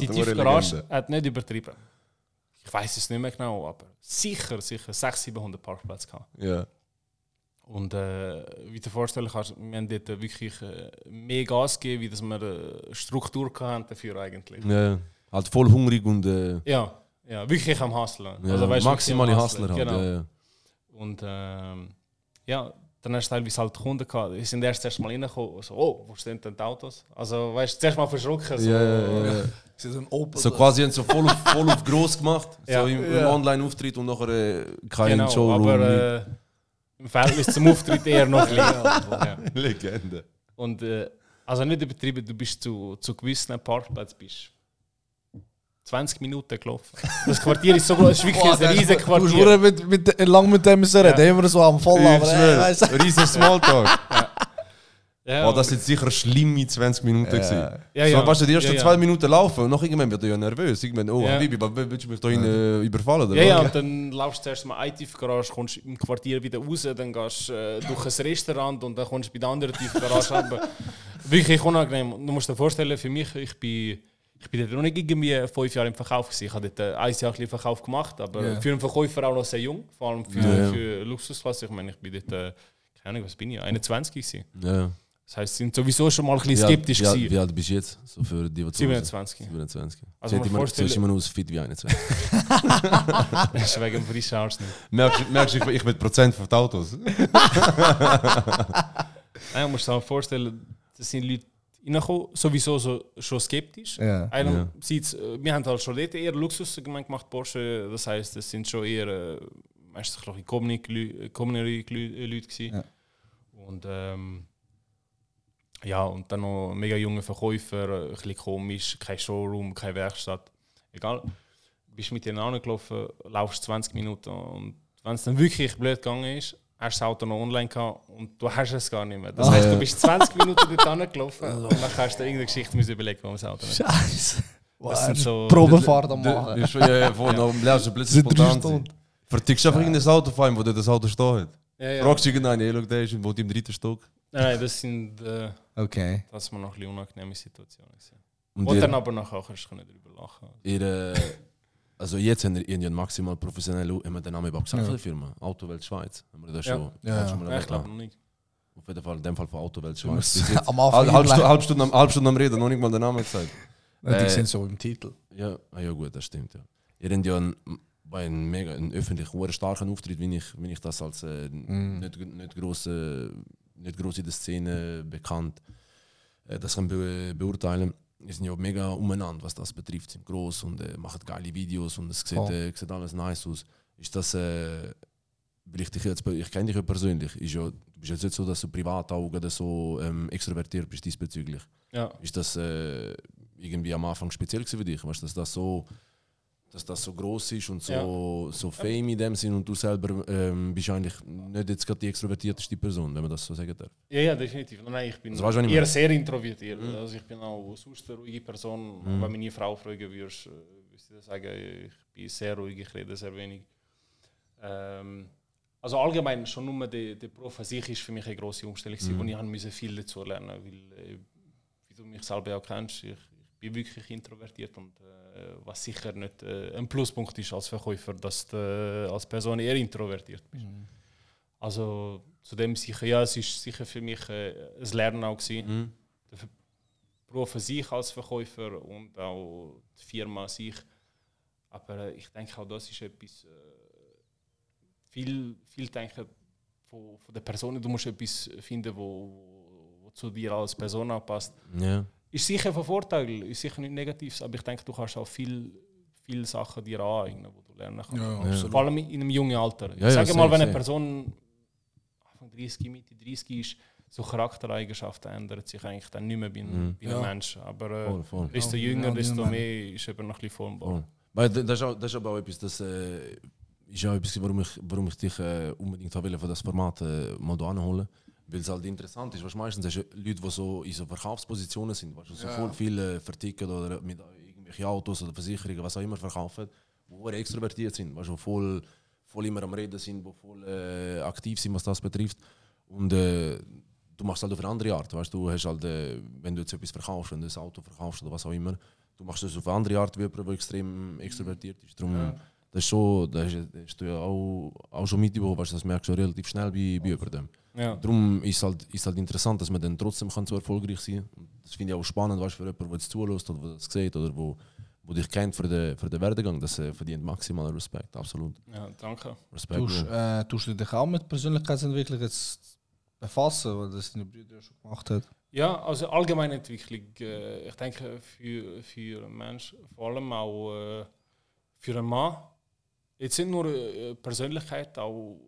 die Tiefgarage hat nicht übertrieben. Ich weiß es nicht mehr genau, aber sicher 600-700 Parkplätze gehabt. Ja. Und wie du dir vorstellen kannst, wir haben dort wirklich mehr Gas gegeben, wie dass wir Struktur hatten dafür eigentlich. Ja, halt voll hungrig und... Ja, wirklich am Hustlen. Ja, also, maximale Hustler. Genau. Ja. Und ja, Dann hast du teilweise halt Kunden gehabt. Die sind erst mal reingekommen. So, oh, wo stehen denn die Autos? Also, weißt du, zuerst mal verschrocken. So, so quasi haben sie voll auf gross gemacht. Ja. So im Online-Auftritt und nachher kein Showroom. Aber im Verhältnis zum Auftritt eher noch ein ja. Legende. Und also nicht übertrieben, du bist zu gewissen Parkplätzen bist 20 Minuten gelaufen. Das Quartier ist so groß, es ist wirklich ein riesiges Quartier. Du lang mit dem müssen reden, immer so am Volllauf. Riesiger Smalltalk. Ja. Oh, das sind sicher schlimme 20 Minuten gewesen. Ja, so, weißt du, die ersten 2 Minuten laufen und noch irgendwann wird ja nervös. Irgendwann, oh, Habibi, willst du mich da überfallen? Oder? Ja, und dann laufst du zuerst mal eine Tiefgarage, kommst im Quartier wieder raus, dann gehst du durch ein Restaurant und dann kommst du bei der anderen Tiefgarage runter. Wirklich unangenehm. Du musst dir vorstellen, für mich, ich bin dort noch nicht irgendwie 5 Jahre im Verkauf gewesen. Ich habe dort 1 Jahr ein bisschen Verkauf gemacht, aber für einen Verkäufer auch noch sehr jung, vor allem für Luxusklasse. Ich meine, ich bin dort, keine Ahnung, was bin ich, 21 gewesen. Ja. Das heisst, sie sind sowieso schon mal ein bisschen skeptisch gewesen. Wie alt bist du jetzt? So für die, 27. Also siehst immer noch aus fit wie 21. Das ist wegen dem frischen Ausschnitt. Merkst du, ich bin Prozent von den Autos. Nein, du musst dir vorstellen, das sind Leute, sowieso schon skeptisch. Yeah. Wir haben halt schon dort eher Luxussegment gemacht, Porsche. Das heisst, es sind schon eher meistens kommende Leute gewesen. Yeah. Und und dann noch mega junge Verkäufer, ein bisschen komisch, kein Showroom, keine Werkstatt. Egal. Du bist mit denen angelaufen, laufst 20 Minuten und wenn es dann wirklich blöd gegangen ist, hast du das Auto noch online gehabt und du hast es gar nicht mehr. Das heisst, du bist 20 Minuten dort angelaufen und dann kannst du dir irgendeine Geschichte überlegen, warum das Auto nicht. Scheiße. Das sind so Probefahrt am Machen. Du plötzlich spontan. Vertickst du einfach irgendein Auto vor allem, wo dir das Auto steht. Fragst du irgendeinen, der ist und wohnt im 3. Stock. Nein, das sind das war noch eine unangenehme Situation. Und dann aber nachher kannst du nicht darüber lachen. Also jetzt haben wir maximal professionell haben wir den Namen überhaupt gesagt von der Firma. Autowelt Schweiz. Haben wir das schon? Ja, ich glaube noch nicht. Auf jeden Fall, in dem Fall von Autowelt Schweiz. Am Anfang halb Stunde am Reden, noch nicht mal den Namen gesagt. Die sind so im Titel. Ja, gut, das stimmt. Ihr habt ja einen öffentlichen, starken Auftritt, wenn ich das als nicht gross in der Szene bekannt. Das kann man beurteilen. Wir sind ja mega umeinander, was das betrifft. Sind gross und machen geile Videos und es sieht alles nice aus. Ist das, ich kenne dich ja persönlich. Ist ja, du bist jetzt nicht so, dass du privat auch so extrovertiert bist diesbezüglich. Ja. Ist das irgendwie am Anfang speziell für dich? Weißt du, dass das so gross ist und so fame in dem Sinn und du selber bist eigentlich nicht jetzt gerade die extrovertierteste Person, wenn man das so sagen darf. Ja, definitiv. Nein, ich bin eher sehr introvertiert. Mhm. Also ich bin auch sonst eine ruhige Person. Mhm. Wenn meine Frau fragen würdest, würde ich sagen, ich bin sehr ruhig, ich rede sehr wenig. Also allgemein schon nur der Beruf an sich ist für mich eine grosse Umstellung gewesen, wo ich viel dazu lernen musste, weil, wie du mich selber auch kennst, ich bin wirklich introvertiert und was sicher nicht ein Pluspunkt ist als Verkäufer, dass du als Person eher introvertiert bist. Mhm. Also zu dem sicher, es ist sicher für mich ein Lernen auch gewesen. Mhm. Der Beruf an sich als Verkäufer und auch die Firma an sich. Aber ich denke auch, das ist etwas, viel denken von der Person, du musst etwas finden, wo zu dir als Person anpasst. Ja. Ist sicher von Vorteil, ist sicher nichts Negatives, aber ich denke, du kannst auch viele Sachen dir aneignen, die du lernen kannst. Ja, vor allem in einem jungen Alter. Ich sage mal, wenn eine Person Anfang 30, Mitte 30 ist, so Charaktereigenschaften ändern sich eigentlich dann nicht mehr bei einem Menschen. Aber desto jünger, desto mehr ist eben noch ein bisschen formbar. Voll. Das ist aber auch etwas, warum ich dich unbedingt für das Format mal anholen. Weil es halt interessant ist, weißt, meistens hast du Leute, die so in so Verkaufspositionen sind, weißt, so voll viel verticken oder mit irgendwelchen Autos oder Versicherungen, was auch immer verkaufen, die extrovertiert sind, weißt, die voll immer am Reden sind, die voll aktiv sind, was das betrifft. Und du machst es halt auf eine andere Art, weißt, du hast halt, wenn du jetzt etwas verkaufst, wenn du ein Auto verkaufst oder was auch immer, du machst es auf eine andere Art, wie jemand, der extrem extrovertiert ist. Darum, das hast du ja auch schon mitbekommen, weißt, das merkst du relativ schnell bei jemandem. Ja. Darum ist es halt interessant, dass man dann trotzdem so erfolgreich sein kann. Das finde ich auch spannend, weißt, für jemanden, der es zulässt oder der es sieht oder der dich kennt für den Werdegang. Das verdient maximalen Respekt, absolut. Ja, danke. Respekt. Tust du dich auch mit Persönlichkeitsentwicklung jetzt erfassen, weil das deine Brüder schon gemacht hat. Ja, also allgemeine Entwicklung. Ich denke, für einen Menschen, vor allem auch für einen Mann, jetzt nicht nur Persönlichkeit, auch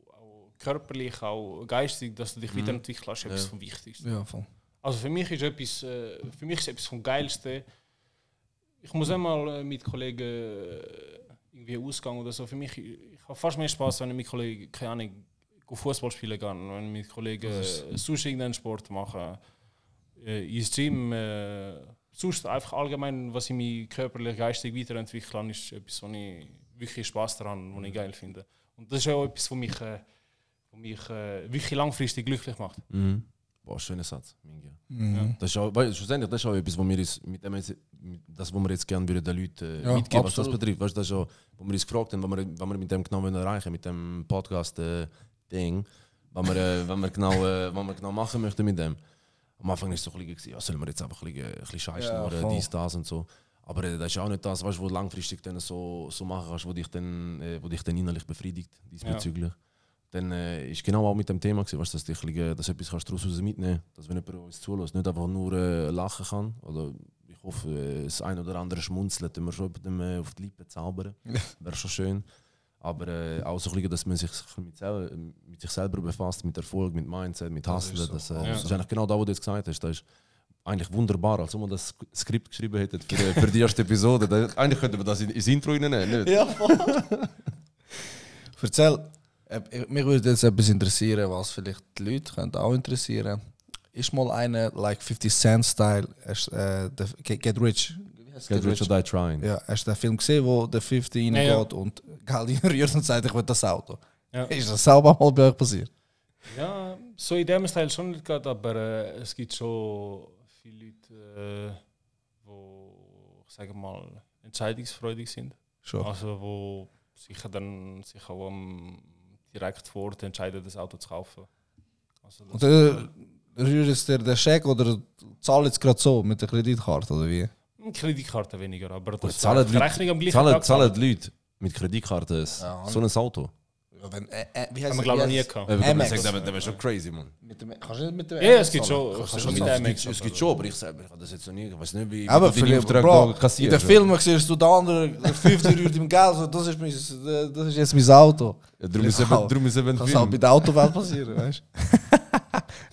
körperlich, auch geistig, dass du dich weiterentwickelst, ist etwas vom Wichtigsten. Ja, voll. Also für mich ist etwas vom Geilsten. Ich muss einmal mit Kollegen irgendwie ausgehen oder so. Für mich, ich habe fast mehr Spaß, wenn ich mit Kollegen, keine Ahnung, Fußball spielen gehen, wenn ich mit Kollegen sonst irgendeinen Sport mache, ins Gym, sonst einfach allgemein, was ich mich körperlich, geistig weiterentwickle, ist etwas, wo ich wirklich Spaß daran, was ich geil finde. Und das ist auch etwas, was mich wirklich langfristig glücklich macht. Mhm. Boah, schöner Satz, Mingi. Ja. Das ist auch, weil, schlussendlich, das ist auch etwas, was wir uns, was wir jetzt gerne den Leuten mitgeben, was das betrifft. Weißt, das ist auch, was wir uns gefragt haben, was wir mit dem genau erreichen, mit dem Podcast-Ding, was wir genau machen möchten mit dem. Am Anfang war es so ein bisschen, ja, sollen wir jetzt einfach ein bisschen scheißen oder dies, das und so. Aber das ist auch nicht das, was du langfristig dann so machen kannst, wo dich dann innerlich befriedigt diesbezüglich. Ja. Dann ist genau auch mit dem Thema gewesen, weißt, dass etwas kannst daraus mitnehmen, dass wenn jemand uns zulässt, nicht einfach nur lachen kann. Oder ich hoffe, das ein oder andere schmunzelt, wenn wir schon auf die Lippen zaubern. Wäre schon schön. Aber auch so, dass man sich mit sich selber befasst, mit Erfolg, mit Mindset, mit Hustlen. Das ist eigentlich genau das, was du jetzt gesagt hast. Das ist eigentlich wunderbar, als ob man das Skript geschrieben hätte für die erste Episode. Eigentlich könnten wir das ins Intro reinnehmen, nicht? Ja, voll. Erzähl. Mich würde jetzt etwas interessieren, was vielleicht die Leute könnte auch interessieren. Ist mal einer, like 50 Cent Style, Get Rich. Get Rich or Die Trying. Ja, hast du den Film gesehen, wo der 50 reingeht und Geld rührt und sagt, ich will das Auto. Ja. Ist das selber mal bei euch passiert? Ja, so in dem Style schon nicht gerade, aber es gibt schon viele Leute, die, sagen wir mal, entscheidungsfreudig sind. Sure. Also, wo sich auch direkt vor Ort entscheiden, das Auto zu kaufen. Also und rührst du den Scheck oder zahlst jetzt gerade so mit der Kreditkarte oder wie? Kreditkarte weniger, aber das zahlen die Leute mit Kreditkarte so ein Auto. Ja, wie heißt das? Haben wir glaube ich nie gehabt. Das wäre schon crazy, Mann. Kannst du nicht mit dem Mac? Ja, es gibt schon. Es gibt schon, aber ich selber habe das jetzt noch nie. Ich weiß nicht, wie ich den Auftrag kassiere. In den Filmen siehst du den anderen 50 Euro im Geld. Das ist jetzt mein Auto. Ja, darum ist es eben ein Film. Das kann auch bei der Autowelt passieren, weißt du?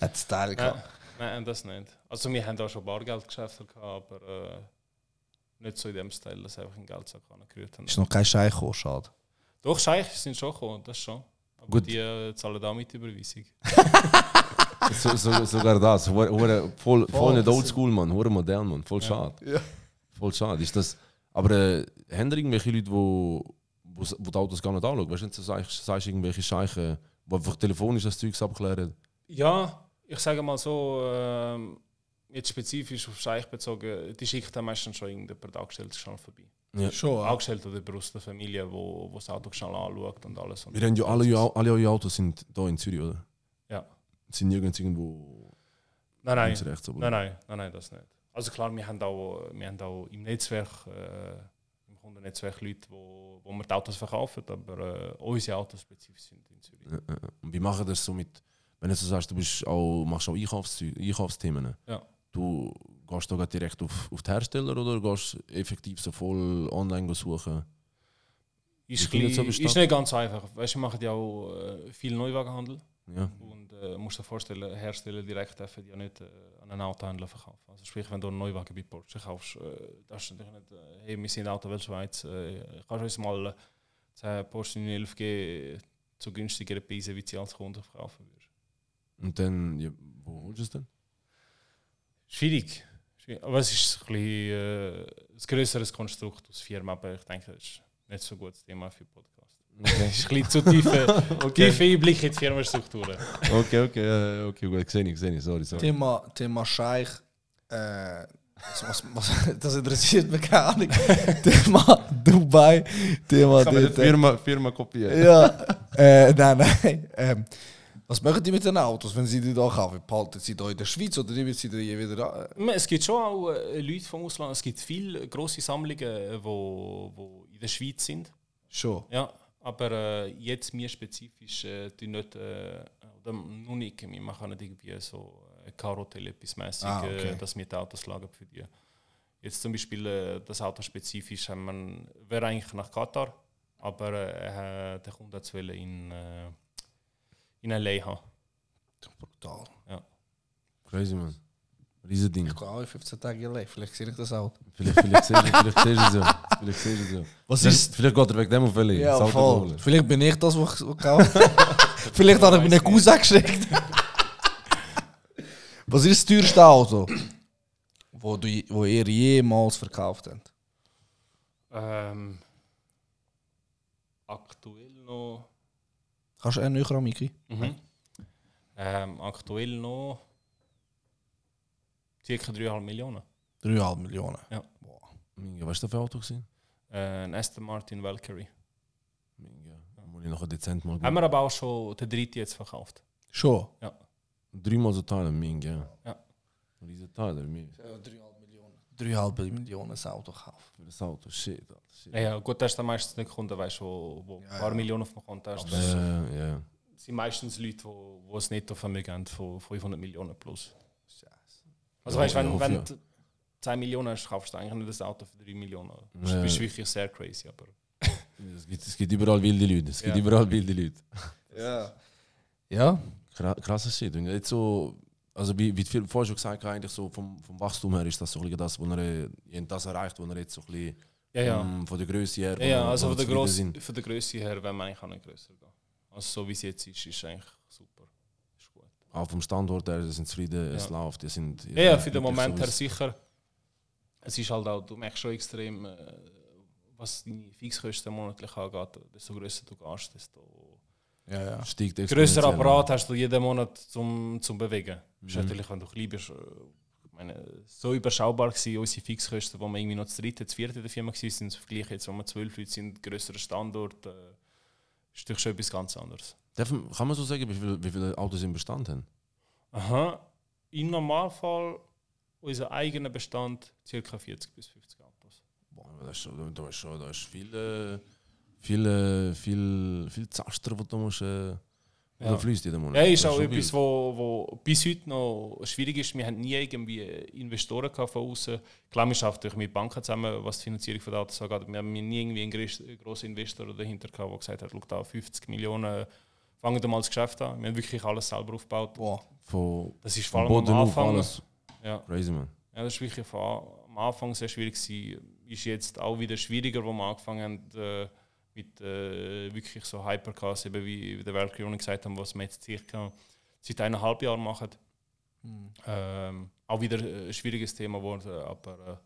Hat es Teil gehabt. Nein, das nicht. Also wir haben auch schon Bargeldgeschäfte gehabt, aber nicht so in dem Style, dass einfach in Geldsack gerührt haben. Ist noch kein Scheich gekommen, schade. Doch, Scheich sind schon gekommen, das schon. Aber gut. Die zahlen auch mit Überweisung. Sogar das. Voll nicht oldschool, Mann. Voll modern, Mann. Voll schade. Ja. Voll schade. Ist das, aber haben da irgendwelche Leute, die die Autos gar nicht anschauen? Weißt du, nicht, sagst irgendwelche Scheiche, die einfach telefonisch das Zeug abklären? Ja, ich sage mal so, jetzt spezifisch auf Scheich bezogen, die schickt dann meistens schon irgendjemand angestellt schon vorbei. Ja. Schon angestellt oder aus der Familie, wo das Auto schnell anschaut und alles. Und wir haben ja alle eure Autos sind da in Zürich, oder? Ja. Sind nirgends irgendwo links rechts? Nein, das nicht. Also klar, wir haben auch im Netzwerk, im Kundennetzwerk Leute, wo wir die Autos verkaufen, aber unsere Autos spezifisch sind in Zürich. Ja. Und wie machen das so mit, wenn du so sagst, du bist auch, machst auch Einkaufsthemen? Ja. Du gehst da direkt auf den Hersteller oder gehst effektiv so voll online suchen? Ist nicht ganz einfach. Weißt, wir machen ja auch viel Neuwagenhandel. Ja. Und musst dir vorstellen, Hersteller direkt dürfen ja nicht an einen Autohändler verkaufen. Also sprich, wenn du einen Neuwagen bei Porsche kaufst, darfst du natürlich nicht, hey, wir sind in Autowelt Schweiz, kannst du uns mal 10 Porsche 911G zu günstigeren Preisen, wie du sie als Kunde verkaufen würdest. Und dann, ja, wo holst du es denn? Schwierig. Aber es ist ein grösseres Konstrukt aus Firmen, aber ich denke, das ist nicht so ein gutes Thema für Podcast. Okay. Es ist ein bisschen zu tiefe Einblick in die Firmenstrukturen. Okay, gut, gesehen, sorry. Thema Scheich, das interessiert mich gar nicht. Thema Dubai, Thema... Kann man die Firma kopieren? Ja, nein. Was machen die mit den Autos, wenn sie die da kaufen? Behalten sie da in der Schweiz oder die sie da wieder? Es gibt schon auch Leute vom Ausland. Es gibt viele grosse Sammlungen, die in der Schweiz sind. Schon? Ja, aber jetzt mir spezifisch die nicht nur nicken. Wir machen nicht irgendwie so ein Karotel etwas mäßig, dass wir die Autos lagern für die. Jetzt zum Beispiel das Auto spezifisch wäre eigentlich nach Katar, aber der Kunde wollte in LA haben. Brutal. Ja. Crazy, man. Riesending. Ich kann alle 15 Tage LA, vielleicht sehe ich das auch. Vielleicht sehe ich es ja. Was ist? Vielleicht geht er wegen dem auf LA. Ja, voll. Vielleicht bin ich das, was ich kaufe. Vielleicht hat er mir eine Cousin geschickt. Was ist das teuerste Auto, wo ihr jemals verkauft habt? Aktuell noch. Kannst du einen näher an Miki? Mhm. Aktuell noch ca. 3,5 Millionen. 3,5 Millionen? Ja. Wow. Minga, was war das für ein Auto? Ein Aston Martin Valkyrie. Minga, muss ich noch dezent mal. Haben wir aber auch schon den dritten jetzt verkauft. Schon? Ja. 3-mal so teuer, Minga. Ja. Riesen teuer, Minga. 3,5 Millionen ein Auto kaufen. Für das Auto, shit. Ja, gut, das ist dann meistens nicht Kunden, weißt du, wo ein paar Millionen auf dem Konto hast. Ja. Das sind meistens Leute, die ein Nettovermögen haben von 500 Millionen plus. Scheiße. Also weißt, wenn du 2 Millionen hast, kaufst du eigentlich nicht das Auto für 3 Millionen. Du bist wirklich sehr crazy, aber... es gibt überall wilde Leute. Ja. Krasser Shit. Jetzt so... Also wie viel vorher schon gesagt habe, eigentlich so vom Wachstum her ist das so das, wo er das erreicht, wo er jetzt so ein bisschen von der Größe her... Ja, also von der Größe her wenn man eigentlich auch nicht grösser gehen. Also so wie es jetzt ist eigentlich super. Ist gut. Auch vom Standort her sind zufrieden, es läuft. Die sind für den Moment her sicher. Es ist halt auch, du merkst schon extrem, was deine Fixkosten monatlich angeht, desto grösser du gehst, desto... Ja. Steigt grösser Apparat hast du jeden Monat zum bewegen. Ist natürlich, wenn du klein bist, ich meine, so überschaubar waren unsere Fixkosten, wo wir irgendwie noch das dritte, das vierte der Firma waren, sind es vergleich jetzt, wo wir 12 Leute sind, grösserer Standort, ist doch schon etwas ganz anderes. Kann man so sagen, wie viele Autos im Bestand haben? Aha, im Normalfall unser eigener Bestand ca. 40 bis 50 Autos. Boah, das ist viel Zaster, was du musst fließt jeden Monat. Ja, ist auch etwas, was bis heute noch schwierig ist. Wir haben nie irgendwie Investoren von außen. Klar, wir arbeiten mit Banken zusammen, was die Finanzierung von Autos angeht. Wir haben nie irgendwie einen grossen Investor dahinter gehabt, der gesagt hat, schau da, 50 Millionen, fangen wir mal das Geschäft an. Wir haben wirklich alles selber aufgebaut. Boah. Das ist vor allem am Anfang. Alles. Ja. Crazy, man. Ja, das ist wirklich am Anfang sehr schwierig gewesen. Ist jetzt auch wieder schwieriger, wo wir angefangen haben, mit wirklich so Hypercars, eben wie der Valkyrie gesagt haben, was wir jetzt circa seit 1,5 Jahren machen. Auch wieder ein schwieriges Thema geworden, aber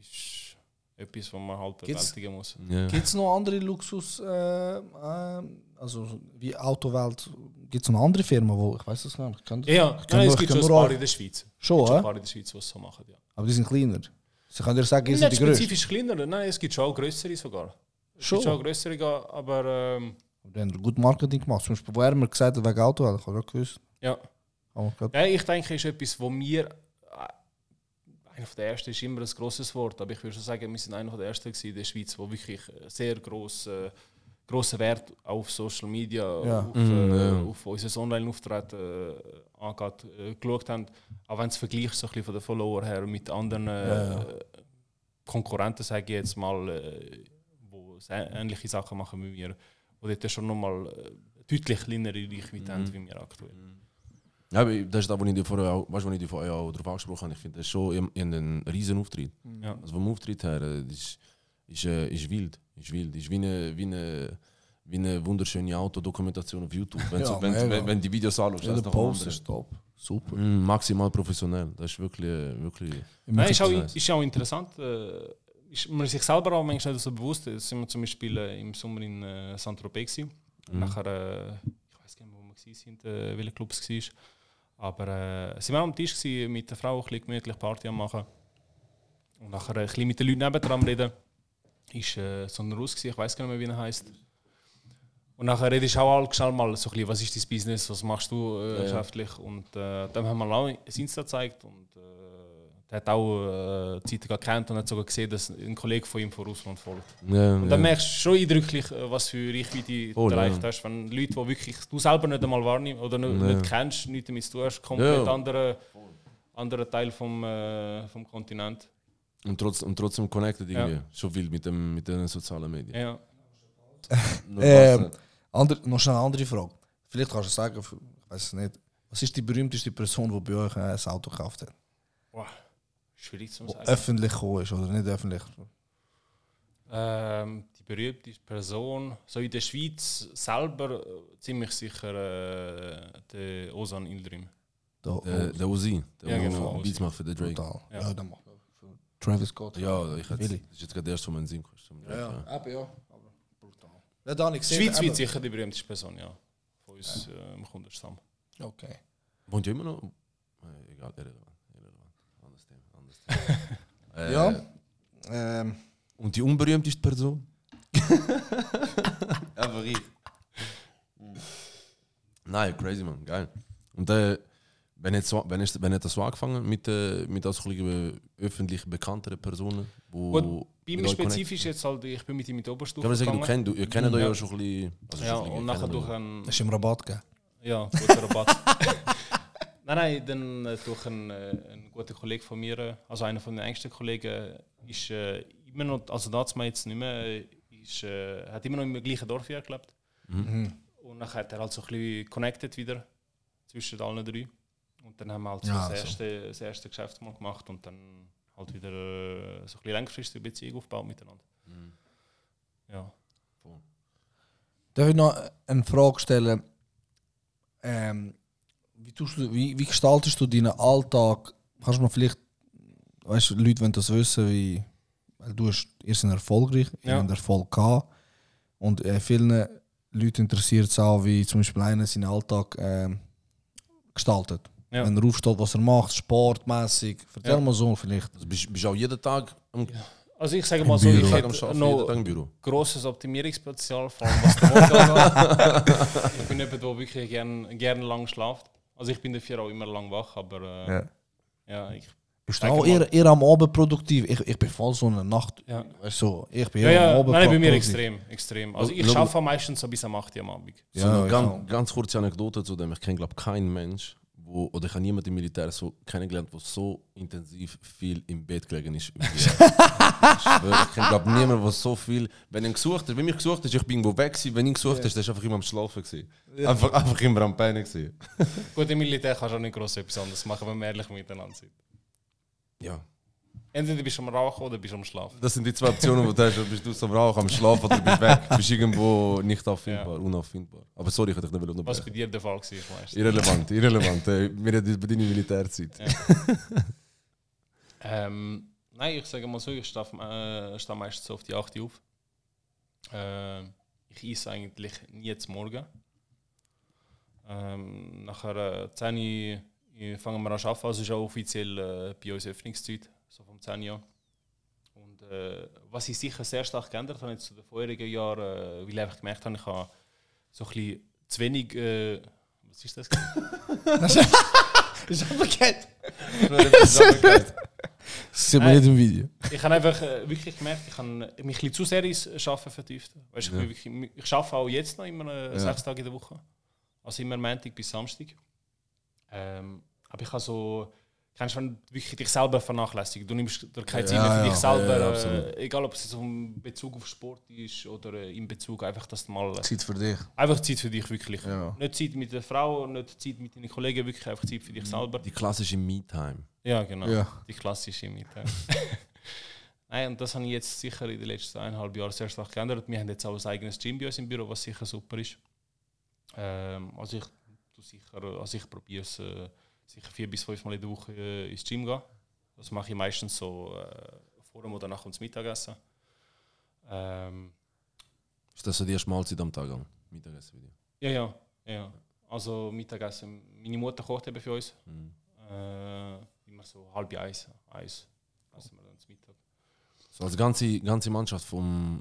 ist etwas, was man halt bewältigen muss. Yeah. Gibt es noch andere Luxus, also wie Autowelt, gibt es noch andere Firmen, wo ich weiß das gar nicht. Es gibt schon ein paar in der Schweiz. Schon ein paar in der Schweiz, die es so machen, ja. Aber die sind kleiner. Sie können dir sagen, sind die spezifisch kleiner. Nein, es gibt schon auch grössere sogar. Es gibt schon auch grössere, aber... Die haben gut Marketing gemacht. Zum Beispiel, wo er mir gesagt hat, wegen Auto, habe ich auch gewusst. Ja. Ja, ich denke, es ist etwas, wo wir... Einer der Ersten ist immer ein grosses Wort, aber ich würde schon sagen, wir sind einer der Ersten in der Schweiz, die wirklich sehr grossen Wert auf Social Media, auf unser Online-Auftreten angeht, geschaut haben. Auch wenn es vergleichst so ein bisschen von den Follower her mit anderen Konkurrenten, sage ich jetzt mal, wo ähnliche Sachen machen wie wir, wo dort schon nochmal deutlich kleinere Reichweite haben wie wir aktuell. Ja, aber das ist das, was ich dir vorher auch darauf angesprochen habe. Ich finde, das ist schon einen riesen Auftritt. Ja. Also vom Auftritt her, ist wild. Ist wie eine wunderschöne Autodokumentation auf YouTube. Wenn die Videos anschaust, das ist doch Post, top. Super. Maximal professionell. Das ist wirklich nein, ist auch interessant. Ist man sich selber auch manchmal nicht so bewusst. Das sind wir zum Beispiel im Sommer in Saint-Tropez gewesen. Nachher, ich weiß gar nicht, wo wir waren, welche Clubs es war. Aber sind wir auch am Tisch gewesen, mit der Frau ein bisschen gemütlich Party am machen. Und nachher ein bisschen mit den Leuten nebendran reden. Ist so ein Russ gewesen, ich weiß gar nicht mehr, wie er heisst. Und nachher redest du auch schnell mal so ein bisschen, was ist dein Business, was machst du geschäftlich. Und dann haben wir auch ins Insta gezeigt und Der hat auch die Zeitung gekannt und hat sogar gesehen, dass ein Kollege von ihm von Russland folgt. Ja, und dann merkst du schon eindrücklich, was für Reichweite du erreicht hast. Wenn Leute, die wirklich du selber nicht einmal wahrnimmst oder nicht kennst, nichts damit zu tun hast, komplett anderer Teil vom Kontinent. Und trotzdem connected irgendwie. Ja. Schon viel mit den sozialen Medien. Ja. Noch eine andere Frage. Vielleicht kannst du sagen, ich weiß es nicht. Was ist die berühmteste Person, die bei euch ein Auto gekauft hat? Wow. Schwierig zu sagen. Öffentlich gekommen ist oder nicht öffentlich? Die berühmteste Person, so in der Schweiz selber, ziemlich sicher der Ozan Ildrim. Der Ozi. Der, der Beats macht für den Drake. Total. Ja, der macht für Travis Scott. Ja, ich hätte jetzt gerade erst von meinem Sinn gekommen. Ja, aber ja. Aber brutal. Ja, die Schweiz wird sicher die berühmteste Person, ja. Von uns im Kundenstamm. Okay. Wohnt ja immer noch? Egal, irrelevant. Ja. Und die unberühmteste Person? Einfach ich. Nein, crazy, man. Geil. Und wenn ich das so angefangen mit solchen öffentlich bekannteren Personen, wo gut, bei mir spezifisch jetzt halt, ich bin mit ihm in der Oberstufe gegangen. Ich würde sagen, ihr kennt euch ja schon ein bisschen. Also ja, und nachher durch ein... Hast du ihm Rabatt gegeben? Ja, guter Rabatt. Nein, dann durch einen guten Kollegen von mir, also einer von den engsten Kollegen, ist immer noch, also das mal jetzt nicht mehr, hat immer noch im gleichen Dorf hier gelebt. Mhm. Und dann hat er halt so ein bisschen connected wieder zwischen allen drei. Und dann haben wir halt das erste Geschäft mal gemacht und dann halt wieder so ein bisschen längerfristige Beziehung aufgebaut miteinander. Mhm. Ja. Cool. Darf ich noch eine Frage stellen? Wie gestaltest du deinen Alltag? Kannst du mir vielleicht, weißt du, Leute wollen das wissen, wie, weil du hast erst erfolgreich, einen Erfolg gehabt und vielen Leuten interessiert es auch, wie zum Beispiel einer seinen Alltag gestaltet. Ja. Wenn er aufsteht, was er macht, sportmäßig, erzähl mal so vielleicht. Also bist du auch jeden Tag am Also ich sage mal so, ich hätte noch ein grosses Optimierungspotenzial, vor allem was der Morgen angeht. Ich bin jemand, der wirklich gerne lang schläft. Also ich bin dafür auch immer lang wach, aber ich... Bist du auch eher am Abend produktiv? Ich bin voll so eine Nacht... Ja. Also, ich bin eher am Abend produktiv. Nein, bei mir extrem. Also ich schaffe meistens so bis am 8 Uhr am Abend. Ja, so eine ganz kurze Anekdote zu dem. Ich kenne, glaube ich, keinen Mensch, oder ich habe niemanden im Militär so kennengelernt, der so intensiv viel im Bett gelegen ist. Ich glaube niemanden, der so viel... Wenn mich gesucht hast, ich bin irgendwo weg gewesen. Wenn ihn gesucht hast, warst du einfach immer am Schlafen. Ja. Einfach immer am Pennen. Gut, im Militär kannst du auch nicht gross etwas anderes machen, wenn wir ehrlich miteinander sind. Ja. Entweder bist du am Rauchen oder bist du am Schlafen. Das sind die zwei Optionen, die du hast. Bist du am Rauchen, am Schlafen oder bist weg. Du bist irgendwo nicht auffindbar, unauffindbar. Aber sorry, ich hätte dich nicht unterbrechen. Was bei dir der Fall war, weißt du? Irrelevant. Wir reden über deine Militärzeit. Ja. Nein, ich sage mal so, ich stehe meistens so auf die 8 Uhr auf. Ich esse eigentlich nie zum Morgen. Nachher 10 Uhr fangen wir an zu arbeiten. Also ist auch offiziell bei uns Öffnungszeit. So vom 10 Jahren. Und was sich sicher sehr stark geändert hat zu den vorherigen Jahren, weil ich einfach gemerkt habe, ich habe so ein bisschen zu wenig. Was ist das? Das ist abgekehrt. Das sieht man nicht im Video. Ich habe einfach wirklich gemerkt, ich habe mich ein bisschen zu sehr ins Arbeiten vertieft. Weißt, ich arbeite auch jetzt noch immer 6 Tage in der Woche. Also immer Montag bis Samstag. Aber ich habe so. Kannst du wirklich dich selber vernachlässigen? Du nimmst dir keine Zeit mehr für dich selber. Ja, egal, ob es jetzt in Bezug auf Sport ist oder in Bezug einfach, dass du mal... Zeit für dich. Einfach Zeit für dich, wirklich. Ja. Nicht Zeit mit der Frau, nicht Zeit mit deinen Kollegen, wirklich einfach Zeit für dich selber. Die klassische Me-Time. Ja, genau. Ja. Die klassische Me-Time. Nein, und das habe ich jetzt sicher in den letzten 1,5 Jahren sehr stark geändert. Wir haben jetzt auch ein eigenes Gym bei uns im Büro, was sicher super ist. Ich probiere es... Sicher 4 bis 5 Mal in der Woche ins Gym gehen. Das mache ich meistens so vor dem oder nach dem Mittagessen. Ist das so die erste Mahlzeit am Tag? Mittagessen wieder? Ja. Also Mittagessen. Meine Mutter kocht eben für uns. Mhm. Immer so 12:30 essen wir dann zum Mittag. So als ganze Mannschaft,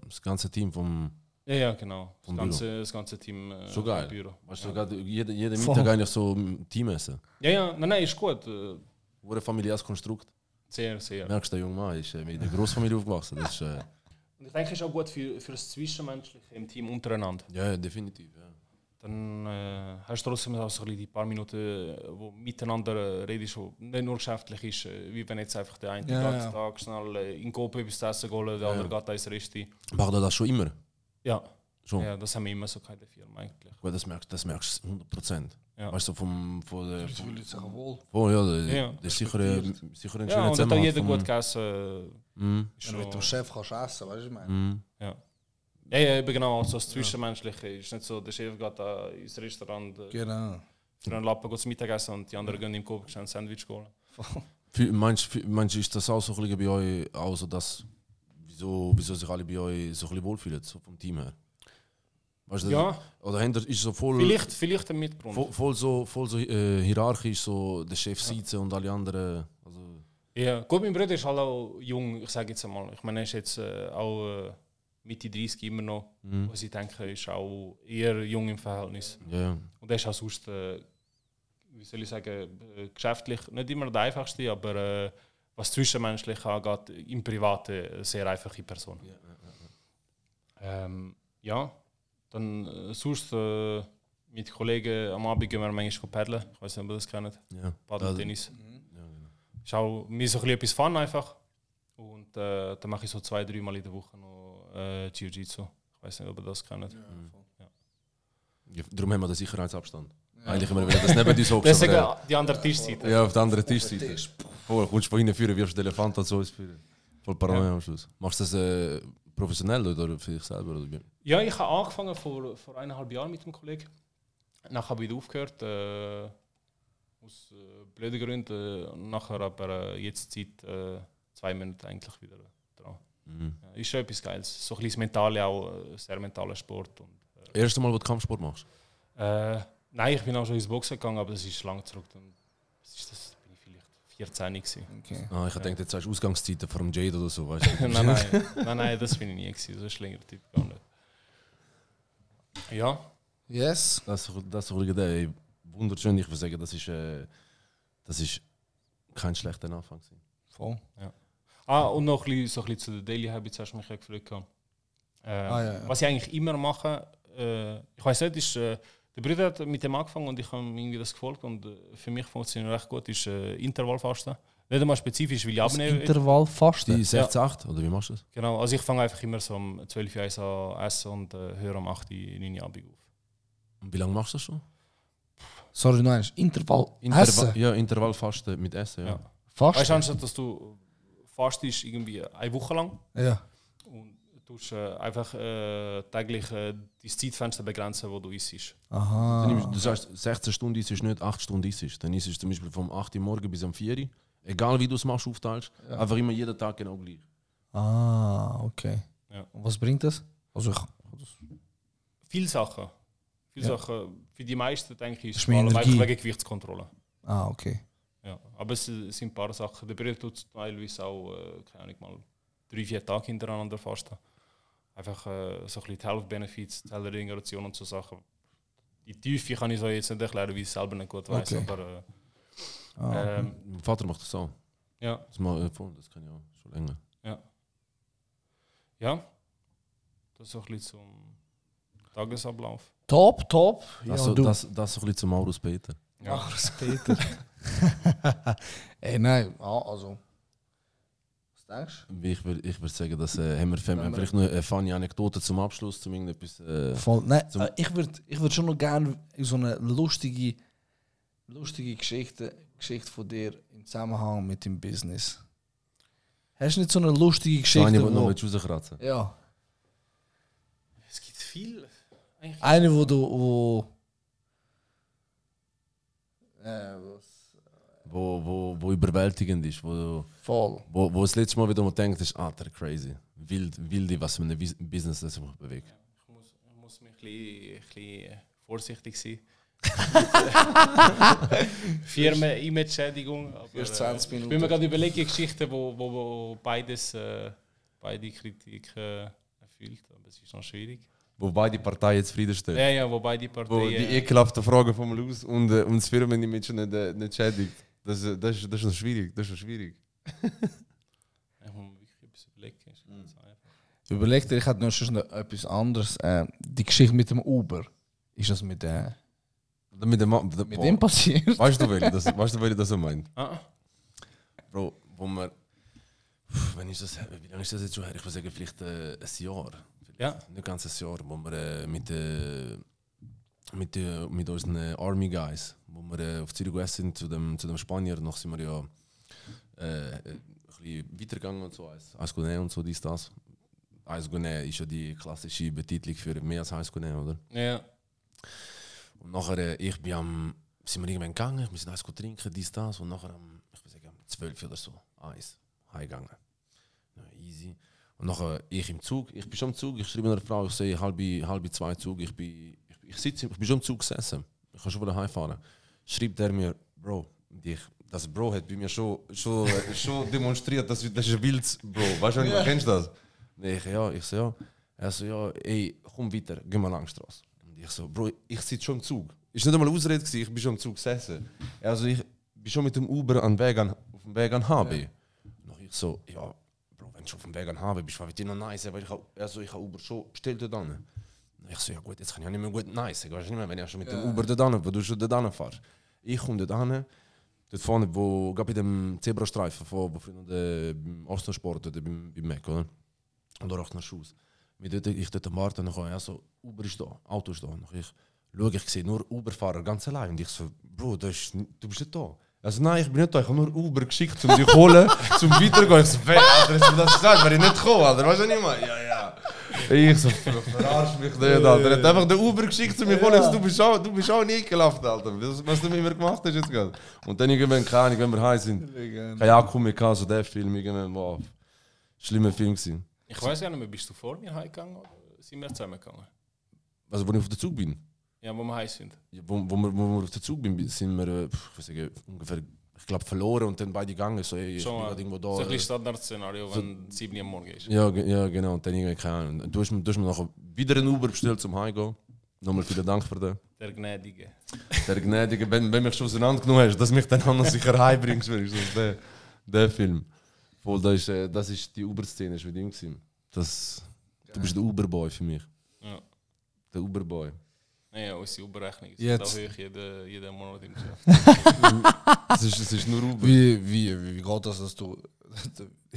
das ganze Team vom... Ja, genau. Das ganze Team so geil. Im Büro. Weißt du, jeden Mittag eigentlich so Team essen? Nein, ist gut. Wurde familiäres Konstrukt. Sehr, sehr. Merkst du, der junge Mann ist mit einer Großfamilie aufgewachsen. Das ist, und ich denke, es ist auch gut für das Zwischenmenschliche im Team untereinander. Ja, definitiv. Ja. Dann hast du trotzdem auch so die paar Minuten, wo miteinander redest, wo nicht nur geschäftlich ist, wie wenn jetzt einfach der eine den ganzen Tag schnell in Coop etwas zu essen holen, der andere geht ins Resti. Macht er das schon immer? Ja. Schon? Ja, das haben wir immer so in der Firma eigentlich. Weil das merkst du 100%. Ja. Weißt du, von der... Das fühlt sich auch wohl. Oh ja, das ist sicher ein schöner Zusammenhang. Ja, und hat auch jeder gut gegessen. Wenn du mit dem Chef kannst essen, weißt du, ich meine. Ja. Ja, eben genau, also das Zwischenmenschliche ist nicht so, der Chef geht ins Restaurant für einen Lappen geht zum Mittagessen und die anderen gehen im Kopf ein Sandwich holen. Meinst du, ist das auch so ein bisschen bei euch, also das, wieso sich alle bei euch so ein bisschen wohlfühlen, so vom Team her? Weißt du, ja. Oder ist so voll, vielleicht ein Mitgrund. Voll so hierarchisch, so der Chef sitzt und alle anderen. Also. Ja, gut, mein Bruder ist halt auch jung, ich sage jetzt einmal. Ich meine, er ist jetzt auch... Mitte 30 immer noch, wo sie denken, ist auch eher jung im Verhältnis. Yeah. Und er ist auch sonst, geschäftlich nicht immer der einfachste, aber was zwischenmenschlich angeht, im Privaten eine sehr einfache Person. Yeah. Dann sonst mit Kollegen am Abend gehen wir manchmal paddeln. Ich weiß nicht, ob ihr das kennt. Yeah. Paddeltennis. Ja, genau. Ist auch mir so ein bisschen etwas Fun einfach. Und dann mache ich so 2-3 Mal in der Woche noch Jiu-Jitsu. Ich weiß nicht, ob ihr das kennt. Ja, ja. Darum haben wir den Sicherheitsabstand. Ja. Eigentlich immer, wenn wir das neben uns hocken. Deswegen die andere Tischseite. Ja, auf der anderen Tischseite. Du kommst von hinten führen, wirfst den Elefant zu uns führen. Voll Paranoia am Schluss. Machst du das professionell oder für dich selber? Oder? Ja, ich habe angefangen vor 1,5 Jahren mit dem Kollegen. Nachher habe ich wieder aufgehört. Aus blöden Gründen. Nachher aber jetzt Zeit... 2 Monate eigentlich wieder dran. Ja, ist schon etwas Geiles. So ein bisschen mentale, auch sehr mentaler Sport. Und, erste Mal, wo du Kampfsport machst? Nein, ich bin auch schon ins Boxen gegangen, aber das ist lang zurück. Das bin ich vielleicht 14 gewesen. Okay. Ah, ich dachte, jetzt hast du Ausgangszeiten vor dem Jade oder so. Weißt du? nein, das bin ich nie gewesen. So ein schlänger Typ gar nicht. Ja. Yes. Das ist wunderschön. Ich würde sagen, das ist kein schlechter Anfang gewesen. Voll. Ja. Und noch ein bisschen zu den Daily Habits hast du mich gefragt. Was ich eigentlich immer mache, ich weiß nicht, ist, der Bruder hat mit dem angefangen und ich habe irgendwie das gefolgt und für mich funktioniert recht gut, ist Intervallfasten. Nicht einmal spezifisch, weil ich abnehme. Intervallfasten? Die 6-8 oder wie machst du das? Genau, also ich fange einfach immer so um 12 Uhr an essen und höre um 8 Uhr, 9 Uhr abends auf. Und wie lange machst du das schon? Sorry, nein, Intervallfasten? Ja, Intervallfasten mit Essen, ja. Weißt du, anstatt dass du fastest irgendwie eine Woche lang und tust einfach täglich das Zeitfenster begrenzen, wo du isst. Aha. Das heißt, 16 Stunden isst nicht, 8 Stunden isst. Dann isst du zum Beispiel vom 8 Uhr morgens bis am 4 Uhr. Egal wie du es machst, aufteilst. Ja. Einfach immer jeden Tag genau gleich. Ah, okay. Ja. Und was bringt das? Also viele Sachen. Viele Sachen. Für die meisten denke ich, ist vor allem wegen Gewichtskontrolle. Ah, okay. Ja, aber es sind ein paar Sachen. Der Bruder tut teilweise auch, keine Ahnung, mal 3-4 Tage hintereinander fasten. Einfach so ein bisschen Health Benefits, Zellregeneration und so Sachen. Die Tiefe kann ich so jetzt nicht erklären, weil ich es selber nicht gut weiß. Okay. Aber, mein Vater macht das auch. Ja. Das kann ich auch schon länger. Ja. Das ist so ein bisschen zum Tagesablauf. Top. Das so ein bisschen zum Maurus Peter. Ja. Maurus Peter. Nein, also. Was denkst du? Ich würde sagen, dass haben wir vielleicht noch eine funny Anekdote zum Abschluss, zum irgendetwas. Ich würde schon noch gerne so eine lustige Geschichte von dir im Zusammenhang mit dem Business. Hast du nicht so eine lustige Geschichte? Eine, die noch rauskratzen? Ja. Es gibt viel. Eigentlich eine, wo überwältigend ist, wo das letzte Mal wieder man denkt, ist alter crazy, wild, was in einem Business das sich bewegt. Ich muss mich ein bisschen vorsichtig sein. Firmen Image-Schädigung. Ich bin mir gerade überlegt, die Geschichten, wo beide Kritiken erfüllt, aber es ist noch schwierig. Wobei die Partei jetzt zufriedenstellt. Ja, wobei die Partei. Wo die ekelhaften Fragen vom Luz und das Firmen-Image nicht schädigt. Das ist noch schwierig. Ich muss mir wirklich etwas überlegen, das ist ganz einfach. Überleg dir, ich hätte noch schon etwas anderes. Die Geschichte mit dem Uber, ist das mit dem passiert? Weißt du, welche das so meint? Ah. Bro, wo man. Wie lange ist das jetzt schon her? Ich würde sagen, vielleicht ein Jahr. Vielleicht. Ja. Nicht ganz ein Jahr, wo wir mit unseren Army Guys, wo wir auf Zürich gegessen sind zu dem Spanier, noch sind wir ja ein bisschen weitergegangen und so, Eis Guinea und so, dies, das. Eis Guinea ist ja die klassische Betitlung für mehr als Eis Guinea, oder? Ja. Und nachher, sind wir irgendwann gegangen, wir sind Eis trinken, dies, das, und nachher am 12 oder so Eis heimgegangen. Ja, easy. Und nachher, ich bin schon im Zug, ich schreibe einer Frau, ich sehe halb zwei Zug, ich bin schon im Zug gesessen, ich kann schon wieder heimfahren. Schreibt er mir, Bro, das Bro hat bei mir schon demonstriert, das ist ein wildes Bro, weißt du, ja. Kennst du das? Ich so, ja. Er so, ja, ey, komm weiter, geh mal Langstrasse. Und ich so, Bro, ich sitze schon im Zug. Ist nicht einmal Ausrede gewesen, ich bin schon im Zug gesessen. Also ich bin schon mit dem Uber auf dem Weg an HB. Ja. Und ich so, ja, Bro, wenn du schon auf dem Weg an HB bist, war ich noch nice, weil ich habe Uber schon bestellt dort hin. Ich so, ja gut, jetzt kann ich ja nicht mehr gut nice. Ich weiß nicht mehr, wenn ich schon mit dem Uber dort hin, wo du schon dort hin fährst. Ich komme dort hin, dort vorne, wo gab ich dem Zebrastreifen vor, wo früher beim Osternsport oder beim Mac, oder? Und da raucht nach Schuss. Ich dort warten, dann kam so, Uber ist da, Auto ist da. Und ich sehe nur Uberfahrer ganz allein. Und ich so, Bro, du bist nicht da. Also nein, ich bin nicht da, ich habe nur Uber geschickt, um dich holen, zum weitergehen. Ich so, wer, Alter, hast du das gesagt, weil ich nicht komme, Alter, weißt du nicht mehr? Ja, ja. Ich so, verarsch mich nicht, Alter. Er hat einfach den Uber geschickt, um mich holen, also, du bist auch nie ekelhaft, Alter. Was du mit mir gemacht hast jetzt gerade. Und dann irgendwann, keine Ahnung, wenn wir heim sind, kein Akku mehr, so der Film, irgendwann war schlimmer Film gewesen. Ich weiß ja nicht mehr, bist du vor mir heimgegangen oder sind wir zusammengegangen? Also, wo ich auf den Zug bin? Ja, wo wir heim sind. Ja, wo wir auf den Zug bin, sind wir ungefähr, ich glaube, verloren und dann beide gegangen. So, ey, so, ich bin irgendwo da. So ein Standardszenario, wenn es 7 Uhr am Morgen ist. Ja, genau. Und dann irgendwie keine Ahnung. Du hast mir nachher wieder einen Uber bestellt zum Heimgehen. Nochmal vielen Dank für den. Der Gnädige. Der Gnädige, wenn mich schon auseinandergenommen hast, dass mich dann auch noch sicher heimbringst, ist das der Film. Das ist die Uber-Szene, das war mit ihm gewesen. Du bist der Uber-Boy für mich. Ja. Der Uber-Boy. Ja, unsere Uber-Rechnung ist auch höher jeden Monat im Geschäft. Es ist nur Uber. Wie geht das, dass du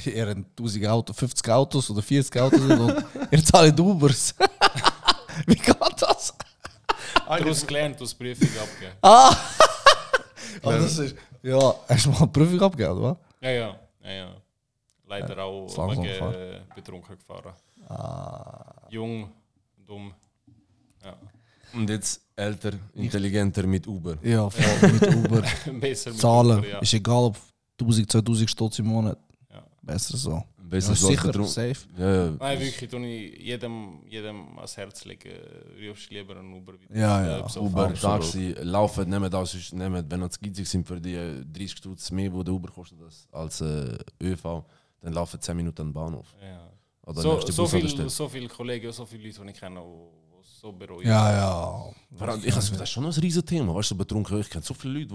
eher 1000 Autos, 50 Autos oder 40 Autos sind und ihr zahlt Ubers? Wie geht das? Du hast gelernt, du hast die Prüfung abgegeben. Ah! Ja, hast du mal die Prüfung abgegeben, oder? Ja. Leider auch betrunken gefahren. Ah. Jung, dumm. Ja. Und jetzt älter, intelligenter mit Uber. Ja, voll mit Uber. Besser mit Zahlen. Uber, ja. Ist egal, ob 1000, 2000 Stutz im Monat. Ja. Besser so. Besser so. Sicher, safe. Ja. Nein, wirklich, tue ich jedem ans Herz legen. Rufst lieber einen Uber. Ja. So Uber, Taxi, laufen, nehmt, wenn es günstig sind für die 30 Stutz mehr, wo der Uber kostet, als ÖV. Dann laufen 10 Minuten an den Bahnhof. Ja. Oder so viele Kollegen, so viele Leute, die ich kenne, die so bereuen. Ja. Ich das ist schon ein riesen Thema. Weißt du, betrunken, ich kenne so viele Leute, die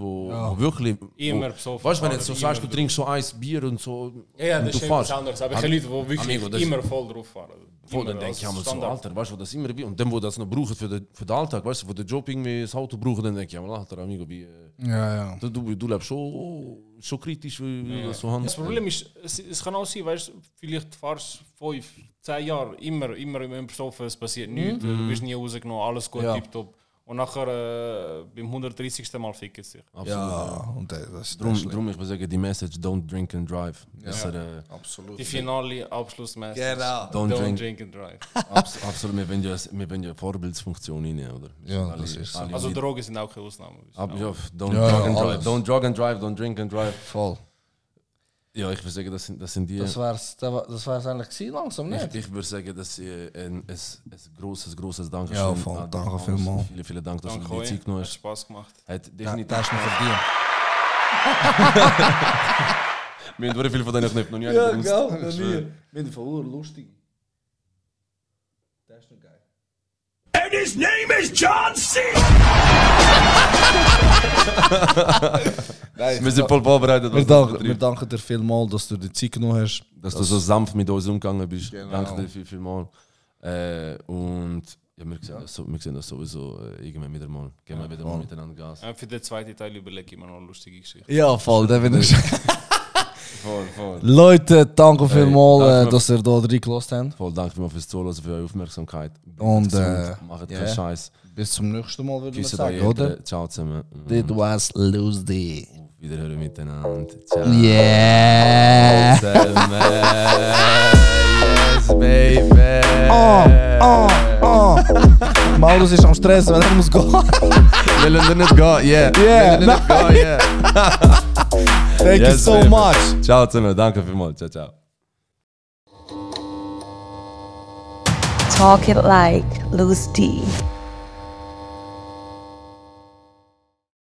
wirklich. Immer so. Weißt du, wenn du jetzt so sagst, du trinkst so ein Bier und so. Ja, und das ist was anderes. Aber ich kenne Leute, die wirklich immer voll drauf fahren. Dann denke ich einmal so, Alter, weißt du, das immer. Und dann, wo das noch brauchen für den Alltag, weißt du, wo der Job irgendwie das Auto braucht, dann denke ich einmal, Alter, Amigo, wie. Ja. Du lebst schon. So kritisch wie das so handelt. Das Problem ist, es kann auch sein, weißt, vielleicht fahrst du 5, 10 Jahre immer im Besoffen, es passiert nichts, du bist nie rausgenommen, alles gut, tipptopp. Und nachher beim 130. Mal fickt es sich. Absolut. Ja. Und das darum ich würde sagen, die Message, don't drink and drive. Ja. Besser, absolut. Die finale Abschlussmessage, don't drink and drive. Absolut, wir wollen ja Vorbildsfunktion rein, oder? Ja, das ist alle, also Drogen sind auch keine Ausnahme. Don't drug and drive, don't drink and drive. Voll. Ja, ich würde sagen, das sind die... Das wär's eigentlich gewesen, langsam, nicht? Ich würde sagen, dass ein grosses Dankeschön... Ja, voll, danke vielmals. Vielen Dank, dass du dir die Zeit genommen hast. Hat Spass gemacht. Hat definitiv... Das hast du mir verdient. Wir haben viel von denen noch nie benutzt. Ja, genau, noch nie. Wir haben von lustig. Das ist noch geil. and his name is John C. Nein, wir sind voll vorbereitet. Wir danken dir vielmals, dass du die Zeit genommen hast. Dass du so sanft mit uns umgegangen bist. Genau. Danke dir vielmals. Und ja, wir sehen das sowieso irgendwann wieder mal. Gehen wir wieder mal miteinander Gas. Für den zweiten Teil überlege ich immer noch lustige Geschichten. Ja, voll, da bin ich. Voll. Leute, danke vielmals, dass ihr da reingelassen habt. Voll, danke vielmals fürs Zuhören, für eure Aufmerksamkeit. Und macht keinen Scheiß. Bis zum nächsten Mal, würde ich sagen, oder? Ciao zusammen. This was Luzdi. Auf Wiederhören miteinander. Ciao. Yeah! Yes, baby! Maurus ist am Stress, weil er muss gehen. Will er nicht gehen? Yeah! Will er nicht gehen? Yeah! Thank you so much. Ciao zusammen, danke vielmals. Ciao, ciao. Talk it like Luzdi.